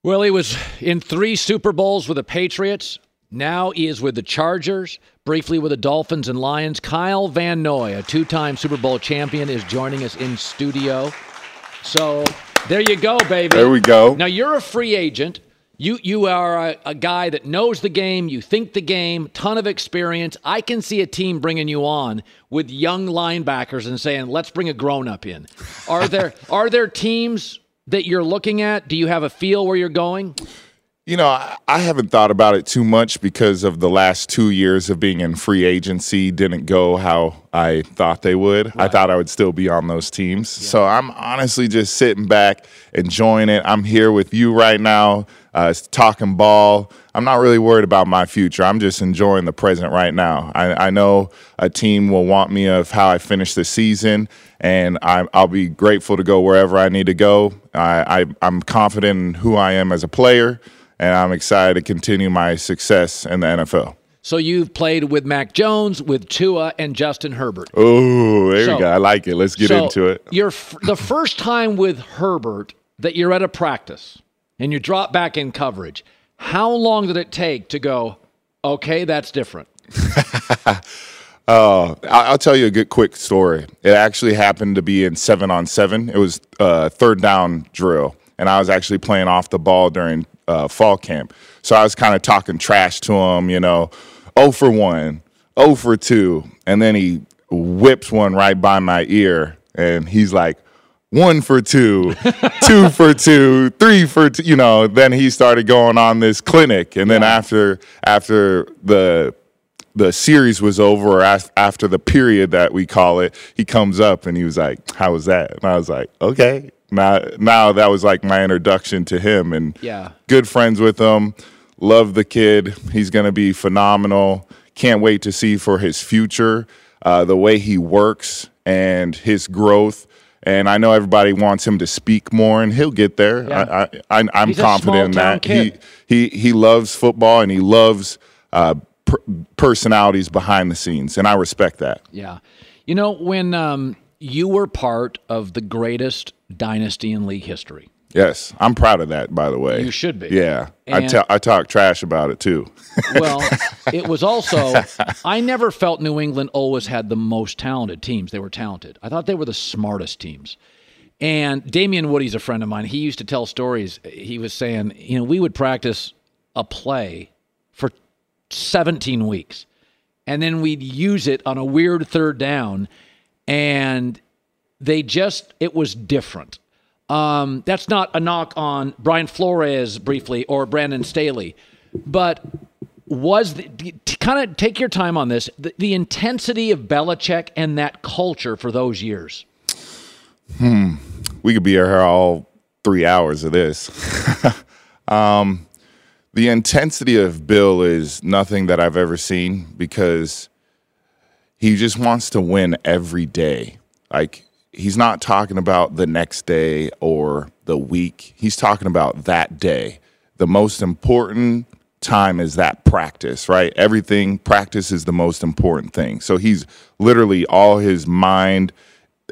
Well, he was in three Super Bowls with the Patriots. Now he is with the Chargers, briefly with the Dolphins and Lions. Kyle Van Noy, a two-time Super Bowl champion, is joining us in studio. So there you go, baby. There we go. Now you're a free agent. You, you are a, a guy that knows the game. You think the game, ton of experience. I can see a team bringing you on with young linebackers and saying, let's bring a grown-up in. Are there, are there teams that you're looking at? Do you have a feel where you're going? You know, I, I haven't thought about it too much because of the last two years of being in free agency didn't go how I thought they would. Right. I thought I would still be on those teams. Yeah. So I'm honestly just sitting back, enjoying it. I'm here with you right now, uh, talking ball. I'm not really worried about my future. I'm just enjoying the present right now. I, I know a team will want me of how I finish the season, and I, I'll be grateful to go wherever I need to go. I, I, I'm confident in who I am as a player. And I'm excited to continue my success in the N F L. So you've played with Mac Jones, with Tua, and Justin Herbert. Oh, there so, we go. I like it. Let's get so into it. You're f the first time with Herbert that you're at a practice and you drop back in coverage. How long did it take to go, okay, that's different? Uh, I'll tell you a good quick story. It actually happened to be in seven on seven. It was a third down drill, and I was actually playing off the ball during Uh, fall camp. So I was kind of talking trash to him, you know, oh for one, oh for two. And then he whips one right by my ear, and he's like, one for two, two for two, three for two, you know. Then he started going on this clinic. And then yeah. after after the the series was over, or after the period that we call it, he comes up and he was like, how was that? And I was like, okay. Now, now that was like my introduction to him, and yeah. good friends with him. Love the kid. He's going to be phenomenal. Can't wait to see for his future, uh, the way he works and his growth. And I know everybody wants him to speak more, and he'll get there. Yeah. I, I, I'm He's confident in that. He, he, he loves football, and he loves uh, per personalities behind the scenes, and I respect that. Yeah. You know, when um, you were part of the greatest – dynasty in league history. Yes, I'm proud of that, by the way. You should be. Yeah, and I, ta I talk trash about it, too. Well, it was also, I never felt New England always had the most talented teams. They were talented. I thought they were the smartest teams. And Damian Woody's a friend of mine. He used to tell stories. He was saying, you know, we would practice a play for seventeen weeks, and then we'd use it on a weird third down, and they just, it was different. Um, that's not a knock on Brian Flores briefly or Brandon Staley, but was the, kind of take your time on this, the, the intensity of Belichick and that culture for those years. Hmm. We could be here all three hours of this. um, the intensity of Bill is nothing that I've ever seen, because he just wants to win every day. Like, he's not talking about the next day or the week. He's talking about that day. The most important time is that practice, right? Everything, practice is the most important thing. So he's literally all his mind,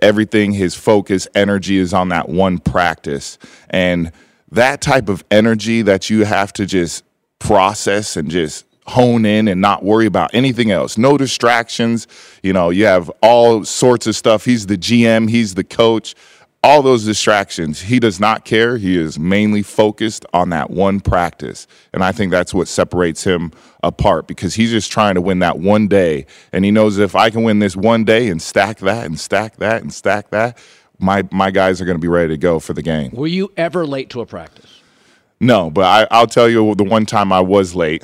everything, his focus, energy is on that one practice. And that type of energy that you have to just process and just hone in and not worry about anything else. No distractions. You know, you have all sorts of stuff. He's the G M. He's the coach. All those distractions. He does not care. He is mainly focused on that one practice. And I think that's what separates him apart, because he's just trying to win that one day. And he knows if I can win this one day and stack that and stack that and stack that, my, my guys are going to be ready to go for the game. Were you ever late to a practice? No, but I, I'll tell you the one time I was late.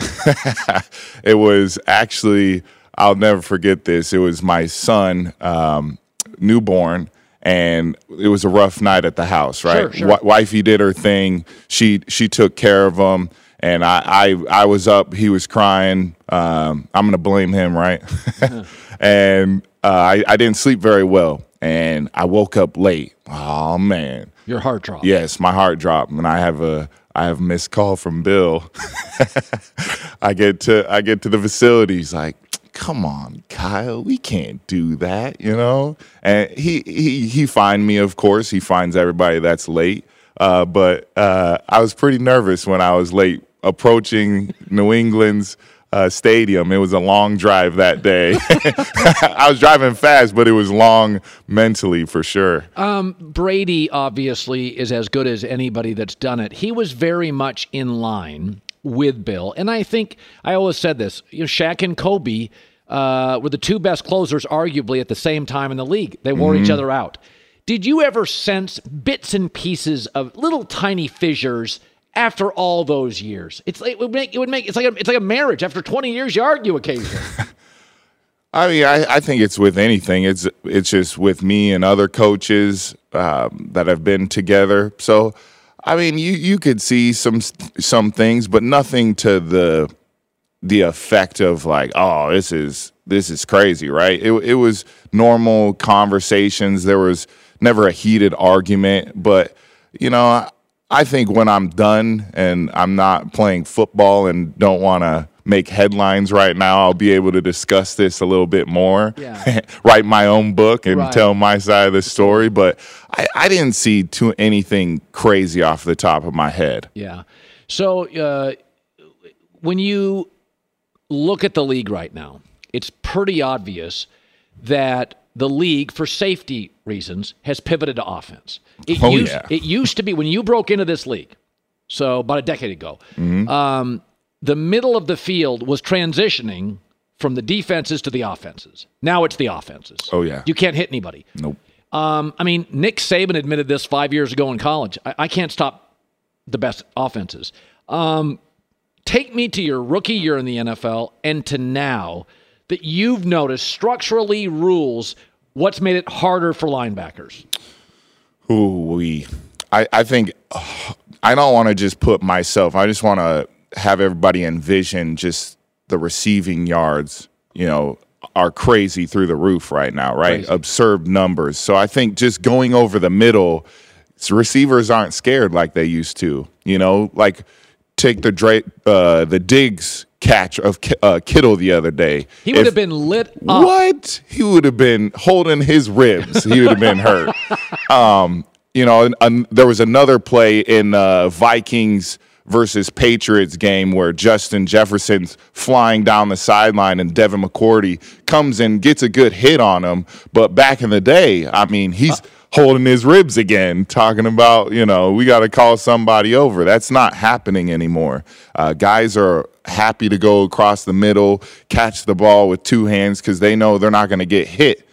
It was actually, I'll never forget this. It was my son, um, newborn, and it was a rough night at the house, right? Sure, sure. W wifey did her thing. She she took care of him, and I, I, I was up. He was crying. Um, I'm going to blame him, right? And uh, I, I didn't sleep very well, and I woke up late. Oh, man. Your heart dropped. Yes, my heart dropped, and I have a I have a missed call from Bill. I get to I get to the facility. He's like, "Come on, Kyle, we can't do that," you know. And he he he fined me, of course. He finds everybody that's late. Uh, but uh, I was pretty nervous when I was late approaching New England's uh, stadium. It was a long drive that day. I was driving fast, but it was long mentally for sure. Um, Brady obviously is as good as anybody that's done it. He was very much in line with Bill. And I think I always said this, you know, Shaq and Kobe uh, were the two best closers arguably at the same time in the league. They wore mm-hmm. each other out. Did you ever sense bits and pieces of little tiny fissures after all those years? It's like, it would make, it would make, it's like a, it's like a marriage. After twenty years, you argue occasionally. I mean, I, I think it's with anything. It's, it's just with me and other coaches um, that have been together. So, I mean, you, you could see some, some things, but nothing to the, the effect of like, oh, this is, this is crazy. Right. It, it was normal conversations. There was never a heated argument, but, you know, I, I think when I'm done and I'm not playing football and don't want to make headlines right now, I'll be able to discuss this a little bit more, yeah. write my own book and right. tell my side of the story. But I, I didn't see too anything crazy off the top of my head. Yeah. So uh, when you look at the league right now, it's pretty obvious that the league, for safety reasons, has pivoted to offense. It, oh, used, yeah. it used to be, when you broke into this league, so about a decade ago, mm-hmm. um, the middle of the field was transitioning from the defenses to the offenses. Now it's the offenses. Oh, yeah. You can't hit anybody. Nope. Um, I mean, Nick Saban admitted this five years ago in college. I, I can't stop the best offenses. Um, take me to your rookie year in the N F L and to now, that you've noticed structurally rules, what's made it harder for linebackers? Ooh-wee. I, I think ugh, I don't want to just put myself, I just want to have everybody envision just the receiving yards, you know, are crazy through the roof right now, right? Crazy. Absurd numbers. So I think just going over the middle, receivers aren't scared like they used to, you know, like take the Dra- uh, the Diggs catch of uh, Kittle the other day. He would if, have been lit up. What? He would have been holding his ribs. He would have been hurt. Um, you know, and, and there was another play in uh, Vikings versus Patriots game where Justin Jefferson's flying down the sideline and Devin McCourty comes in, gets a good hit on him. But back in the day, I mean, he's uh, holding his ribs again, talking about, you know, we got to call somebody over. That's not happening anymore. Uh, guys are happy to go across the middle, catch the ball with two hands because they know they're not going to get hit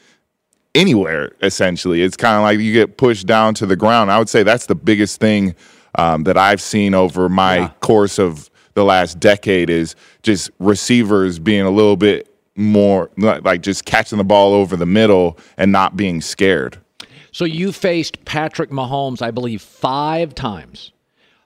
anywhere, essentially. It's kind of like you get pushed down to the ground. I would say that's the biggest thing um, that I've seen over my yeah. course of the last decade is just receivers being a little bit more like just catching the ball over the middle and not being scared. So you faced Patrick Mahomes, I believe, five times.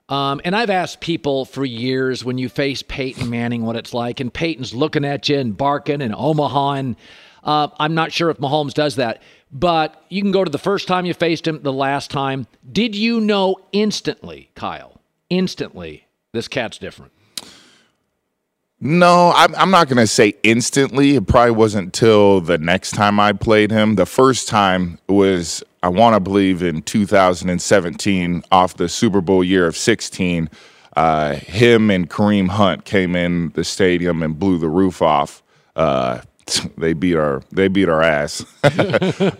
Um, and I've asked people for years when you face Peyton Manning what it's like, and Peyton's looking at you and barking and Omaha, and uh, I'm not sure if Mahomes does that. But you can go to the first time you faced him, the last time. Did you know instantly, Kyle, instantly, this cat's different? No, I'm, I'm not going to say instantly. It probably wasn't till the next time I played him. The first time was, I want to believe, in two thousand seventeen, off the Super Bowl year of sixteen. Uh, him and Kareem Hunt came in the stadium and blew the roof off. Uh, they beat our they beat our ass.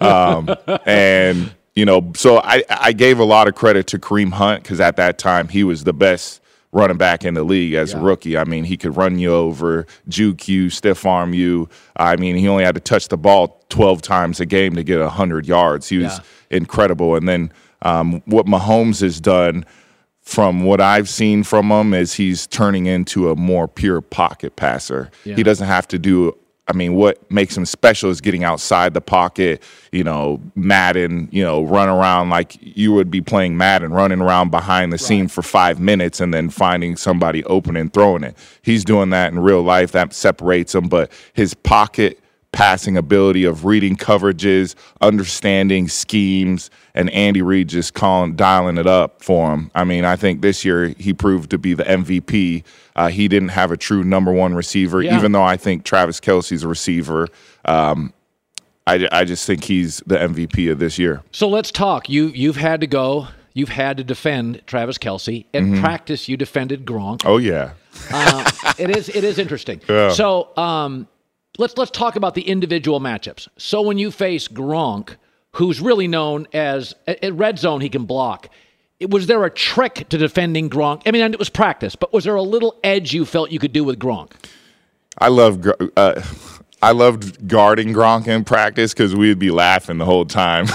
um, and, you know, so I, I gave a lot of credit to Kareem Hunt because at that time he was the best running back in the league as yeah. a rookie. I mean, he could run you over, juke you, stiff arm you. I mean, he only had to touch the ball twelve times a game to get one hundred yards. He was yeah. incredible. And then um, what Mahomes has done, from what I've seen from him, is he's turning into a more pure pocket passer. Yeah. He doesn't have to do – I mean, what makes him special is getting outside the pocket, you know, Madden, you know, run around like you would be playing Madden, running around behind the right. scene for five minutes and then finding somebody open and throwing it. He's doing that in real life. That separates him. But his pocket passing ability of reading coverages, understanding schemes, and Andy Reid just calling, dialing it up for him. I mean, I think this year he proved to be the M V P. Uh, he didn't have a true number one receiver, yeah. even though I think Travis Kelce's a receiver. Um, I, I just think he's the M V P of this year. So let's talk. You, you've had to go. you've had to defend Travis Kelce. In mm-hmm. practice, you defended Gronk. Oh yeah, uh, it is it is interesting. Yeah. So um, let's let's talk about the individual matchups. So when you face Gronk, who's really known as at red zone, he can block. Was there a trick to defending Gronk? I mean, and it was practice, but was there a little edge you felt you could do with Gronk? I love. Uh, I loved guarding Gronk in practice because we'd be laughing the whole time.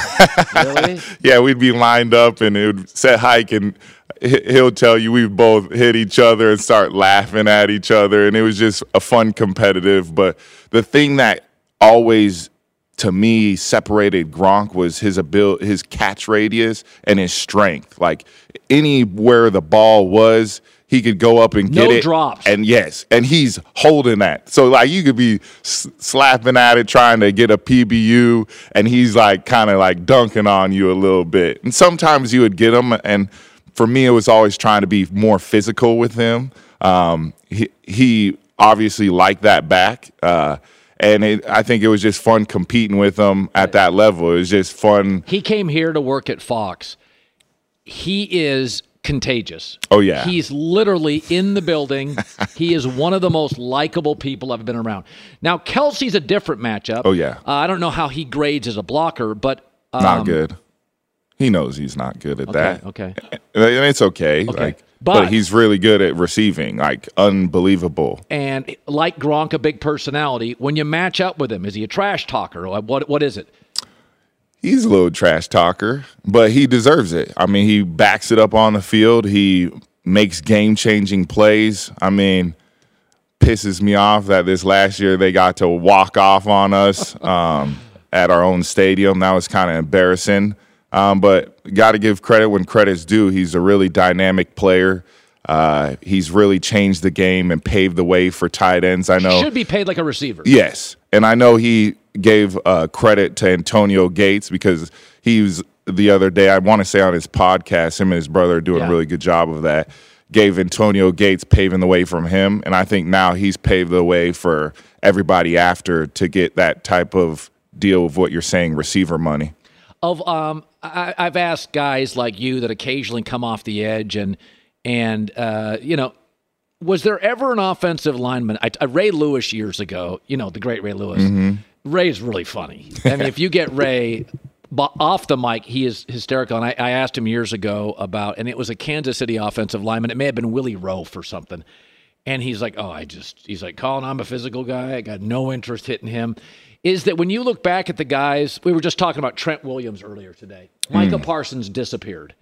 Really? Yeah, we'd be lined up and it would set hike and he'll tell you we both hit each other and start laughing at each other. And it was just a fun competitive. But the thing that always, to me, separated Gronk was his ability, his catch radius and his strength. Like anywhere the ball was, he could go up and get no it. Drops. And yes, and he's holding that. So, like, you could be s- slapping at it, trying to get a P B U, and he's, like, kind of, like, dunking on you a little bit. And sometimes you would get him, and for me, it was always trying to be more physical with him. Um, he, he obviously liked that back, uh, and it, I think it was just fun competing with him at that level. It was just fun. He came here to work at Fox. He is contagious. Oh, yeah. He's literally in the building. He is one of the most likable people I've been around. Now, Kelce's a different matchup. Oh, yeah. Uh, I don't know how he grades as a blocker, but... Um, not good. He knows he's not good at okay, that. Okay, okay. It's okay. okay. Like, but, but he's really good at receiving. Like, unbelievable. And like Gronk, a big personality, when you match up with him, is he a trash talker? What What is it? He's a little trash talker, but he deserves it. I mean, he backs it up on the field. He makes game-changing plays. I mean, pisses me off that this last year they got to walk off on us um, at our own stadium. That was kind of embarrassing. Um, but got to give credit when credit's due. He's a really dynamic player. Uh, he's really changed the game and paved the way for tight ends. I know should be paid like a receiver. Yes, and I know he gave uh, credit to Antonio Gates because he was the other day, I want to say on his podcast, him and his brother are doing yeah. a really good job of that, gave Antonio Gates paving the way from him. And I think now he's paved the way for everybody after to get that type of deal of what you're saying, receiver money. Of um, I, I've asked guys like you that occasionally come off the edge and, and uh, you know, was there ever an offensive lineman? I, I, Ray Lewis years ago, you know, the great Ray Lewis. Mm-hmm. Ray's really funny. I mean, if you get Ray off the mic, he is hysterical. And I, I asked him years ago about, and it was a Kansas City offensive lineman. It may have been Willie Rofe or something. And he's like, oh, I just, he's like, Colin, I'm a physical guy. I got no interest hitting him. Is that when you look back at the guys, we were just talking about Trent Williams earlier today. Micah mm. Parsons disappeared.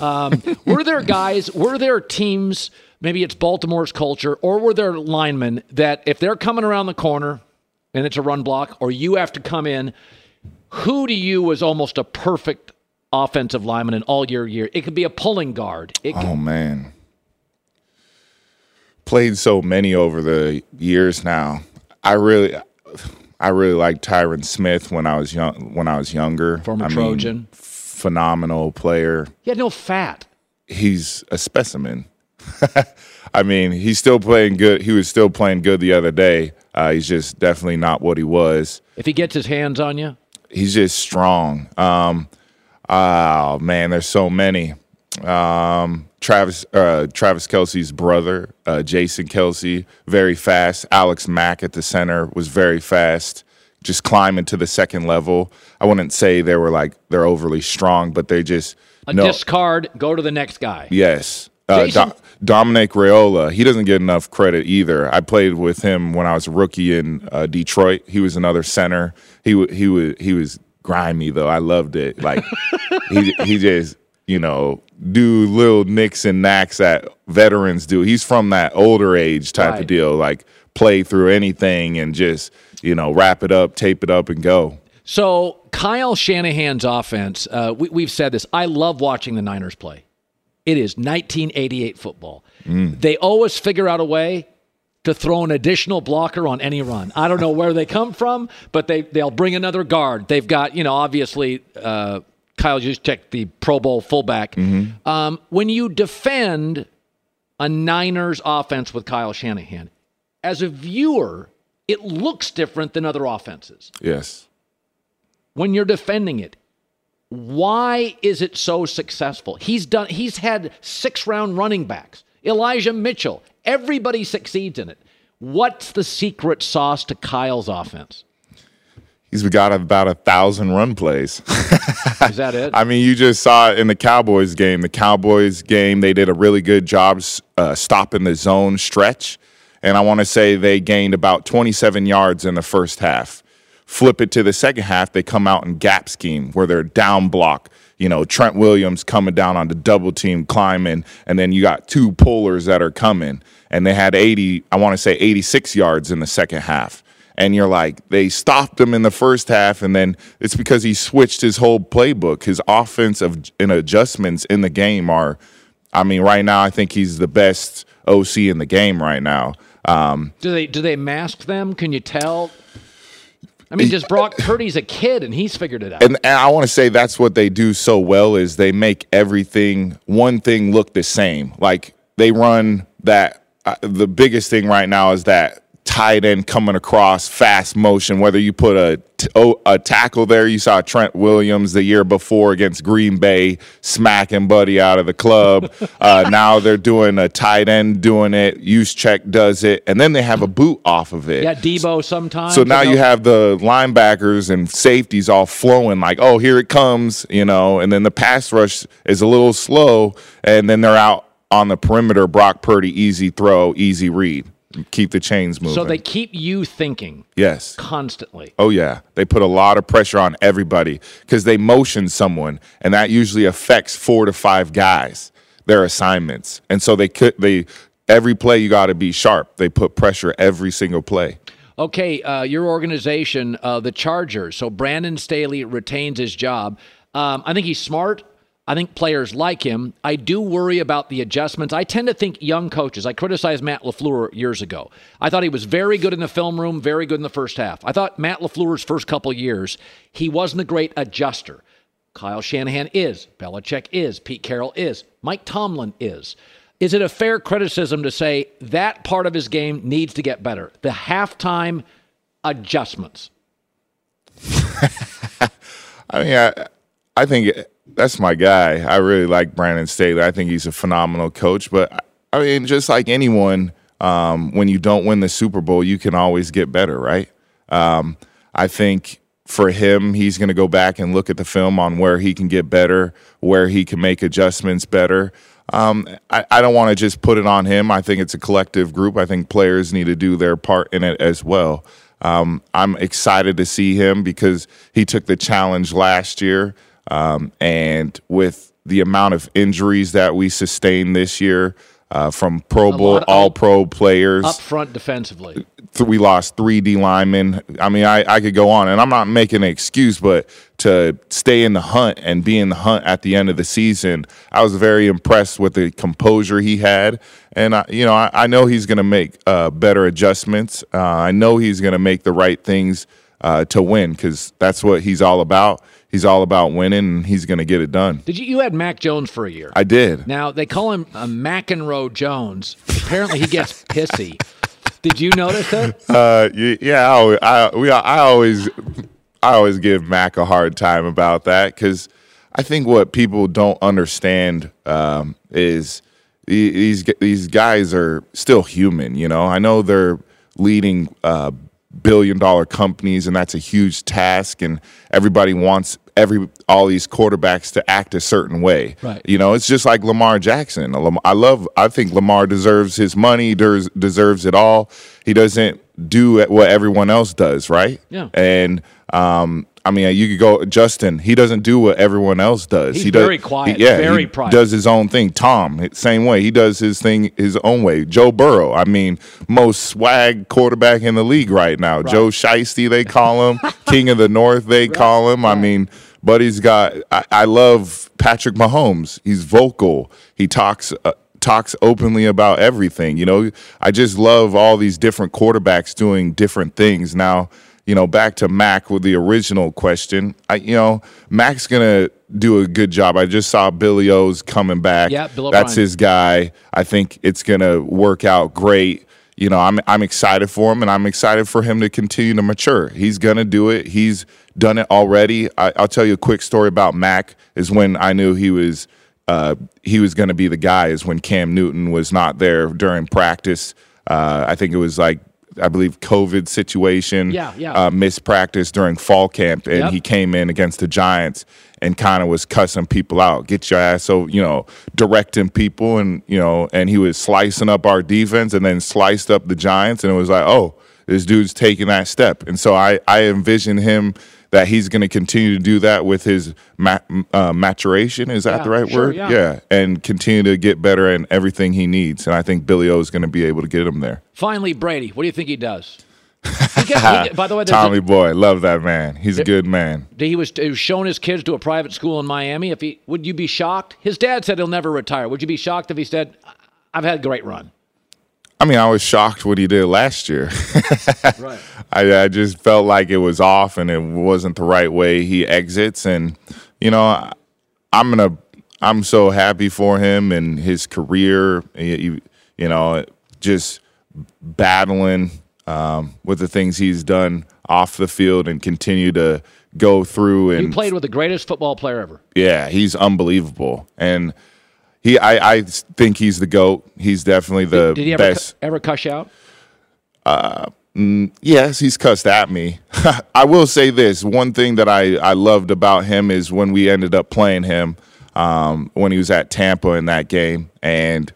Um, were there guys, were there teams, maybe it's Baltimore's culture, or were there linemen that if they're coming around the corner, and it's a run block, or you have to come in, who to you was almost a perfect offensive lineman in all your year? It could be a pulling guard. It could- oh, man. Played so many over the years now. I really I really liked Tyron Smith when I was young. When I was younger. Former I Trojan. Mean, phenomenal player. He had no fat. He's a specimen. I mean, he's still playing good. He was still playing good the other day. Uh, he's just definitely not what he was. If he gets his hands on you? He's just strong. Um, oh, man, there's so many. Um, Travis uh, Travis Kelce's brother, uh, Jason Kelce, very fast. Alex Mack at the center was very fast, just climbing to the second level. I wouldn't say they were like they're overly strong, but they just – A no. discard, go to the next guy. Yes. Uh, Do- Dominic Raiola, he doesn't get enough credit either. I played with him when I was a rookie in uh, Detroit. He was another center. He w- he was he was grimy though. I loved it. Like he he just you know do little nicks and knacks that veterans do. He's from that older age type right. of deal. Like play through anything and just you know wrap it up, tape it up, and go. So Kyle Shanahan's offense. Uh, we, we've said this. I love watching the Niners play. It is nineteen eighty-eight football. Mm. They always figure out a way to throw an additional blocker on any run. I don't know where they come from, but they, they'll bring another guard. They've got, you know, obviously uh, Kyle Juszczyk, the Pro Bowl fullback. Mm-hmm. Um, when you defend a Niners offense with Kyle Shanahan, as a viewer, it looks different than other offenses. Yes. When you're defending it, Why is it so successful? He's done. He's had six-round running backs. Elijah Mitchell. Everybody succeeds in it. What's the secret sauce to Kyle's offense? He's got about a thousand run plays. Is that it? I mean, you just saw it in the Cowboys game. The Cowboys game, they did a really good job uh, stopping the zone stretch. And I want to say they gained about twenty-seven yards in the first half. Flip it to the second half, they come out in gap scheme where they're down block. You know, Trent Williams coming down on the double team, climbing, and then you got two pullers that are coming. And they had eighty, I want to say eighty-six yards in the second half. And you're like, they stopped him in the first half, and then it's because he switched his whole playbook. His offensive and adjustments in the game are, I mean, right now I think he's the best O C in the game right now. Um, do they do they mask them? Can you tell? I mean, just Brock Purdy's a kid, and he's figured it out. And, and I want to say that's what they do so well is they make everything, one thing look the same. Like they run that, uh, the biggest thing right now is that tight end coming across fast motion, whether you put a, t- a tackle there. You saw Trent Williams the year before against Green Bay smacking Buddy out of the club. Uh, now they're doing a tight end doing it. Juszczyk does it, and then they have a boot off of it. Yeah, Debo sometimes. So now you, know? you have the linebackers and safeties all flowing like, oh, here it comes, you know, and then the pass rush is a little slow, and then they're out on the perimeter. Brock Purdy, easy throw, easy read. Keep the chains moving. So they keep you thinking. Yes. Constantly. Oh, yeah. They put a lot of pressure on everybody because they motion someone, and that usually affects four to five guys, their assignments. And so they could, they every play you got to be sharp. They put pressure every single play. Okay, uh, your organization, uh, the Chargers. So Brandon Staley retains his job. Um, I think he's smart. I think players like him. I do worry about the adjustments. I tend to think young coaches. I criticized Matt LaFleur years ago. I thought he was very good in the film room, very good in the first half. I thought Matt LaFleur's first couple years, he wasn't a great adjuster. Kyle Shanahan is. Belichick is. Pete Carroll is. Mike Tomlin is. Is it a fair criticism to say that part of his game needs to get better? The halftime adjustments. I mean, I, I think... It- That's my guy. I really like Brandon Staley. I think he's a phenomenal coach. But, I mean, just like anyone, um, when you don't win the Super Bowl, you can always get better, right? Um, I think for him, he's going to go back and look at the film on where he can get better, where he can make adjustments better. Um, I, I don't want to just put it on him. I think it's a collective group. I think players need to do their part in it as well. Um, I'm excited to see him because he took the challenge last year. Um, and with the amount of injuries that we sustained this year uh, from Pro Bowl, all-pro players. Up front defensively. Th- we lost three D linemen. I mean, I, I could go on, and I'm not making an excuse, but to stay in the hunt and be in the hunt at the end of the season, I was very impressed with the composure he had. And, I, you know, I, I know he's going to make uh, better adjustments. Uh, I know he's going to make the right things uh, to win because that's what he's all about. He's all about winning, and he's going to get it done. Did you, you had Mac Jones for a year? I did. Now, they call him uh, McEnroe Jones. Apparently, he gets pissy. Did you notice that? Uh, yeah, I, I, we, I always I always give Mac a hard time about that because I think what people don't understand um, is these, these guys are still human, you know? I know they're leading uh, – billion-dollar companies, and that's a huge task, and everybody wants every all these quarterbacks to act a certain way. Right. You know, it's just like Lamar Jackson. I love, I think Lamar deserves his money, des- deserves it all. He doesn't do what everyone else does, right? Yeah. And, um, I mean, you could go, Justin, he doesn't do what everyone else does. He's he does, very quiet, he, yeah, very he private. Does his own thing. Tom, same way. He does his thing his own way. Joe Burrow, I mean, most swag quarterback in the league right now. Right. Joe Shiesty, they call him. King of the North, they right. call him. I mean, buddy's got I, – I love Patrick Mahomes. He's vocal. He talks uh, – talks openly about everything. You know, I just love all these different quarterbacks doing different things. Now, you know, back to Mac with the original question, I, you know, Mac's going to do a good job. I just saw Billy O's coming back. Yeah, Bill O'Brien. That's his guy. I think it's going to work out great. you know, I'm I'm excited for him, and I'm excited for him to continue to mature. He's gonna do it. He's done it already. I, I'll tell you a quick story about Mac. Is when I knew he was uh, he was gonna be the guy is when Cam Newton was not there during practice. Uh, I think it was like. I believe, COVID situation, yeah, yeah. Uh, missed practice during fall camp, and yep. he came in against the Giants and kind of was cussing people out, get your ass over, you know, directing people, and, you know, and he was slicing up our defense and then sliced up the Giants, and it was like, oh, this dude's taking that step. And so I, I envision him that he's going to continue to do that with his mat, uh, maturation, is that yeah, the right sure, word? Yeah. yeah, and continue to get better in everything he needs. And I think Billy O is going to be able to get him there. Finally, Brady, what do you think he does? He gets, he, by the way, Tommy a, boy, love that man. He's there, a good man. He was, he was showing his kids to a private school in Miami. If he, would you be shocked? His dad said he'll never retire. Would you be shocked if he said, I've had a great run? I mean, I was shocked what he did last year. Right. I, I just felt like it was off and it wasn't the right way he exits. And, you know, I, I'm gonna, I'm so happy for him and his career, you, you know, just battling um, with the things he's done off the field and continue to go through. And he played with the greatest football player ever. Yeah, he's unbelievable. And He, I, I think he's the GOAT. He's definitely the best. Did he ever, cu- ever cuss out? Uh, mm, yes, he's cussed at me. I will say this. One thing that I, I loved about him is when we ended up playing him um, when he was at Tampa in that game. And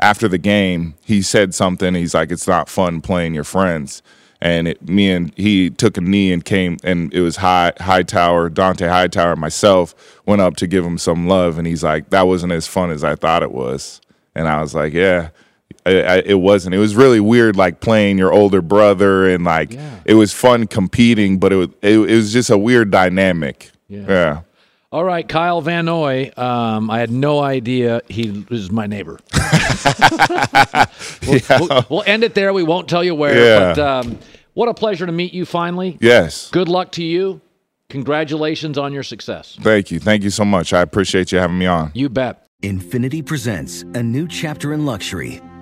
after the game, he said something. He's like, it's not fun playing your friends. And it, me and he took a knee and came, and it was high, Hightower, Dante Hightower, and myself went up to give him some love. And he's like, that wasn't as fun as I thought it was. And I was like, yeah, it, it wasn't. It was really weird, like playing your older brother, and like yeah. it was fun competing, but it was, it, it was just a weird dynamic. Yeah. yeah. All right, Kyle Van Noy. Um, I had no idea he was my neighbor. we'll, yeah. we'll, we'll end it there. We won't tell you where. Yeah. But um, what a pleasure to meet you finally. Yes. Good luck to you. Congratulations on your success. Thank you. Thank you so much. I appreciate you having me on. You bet. Infinity presents a new chapter in luxury.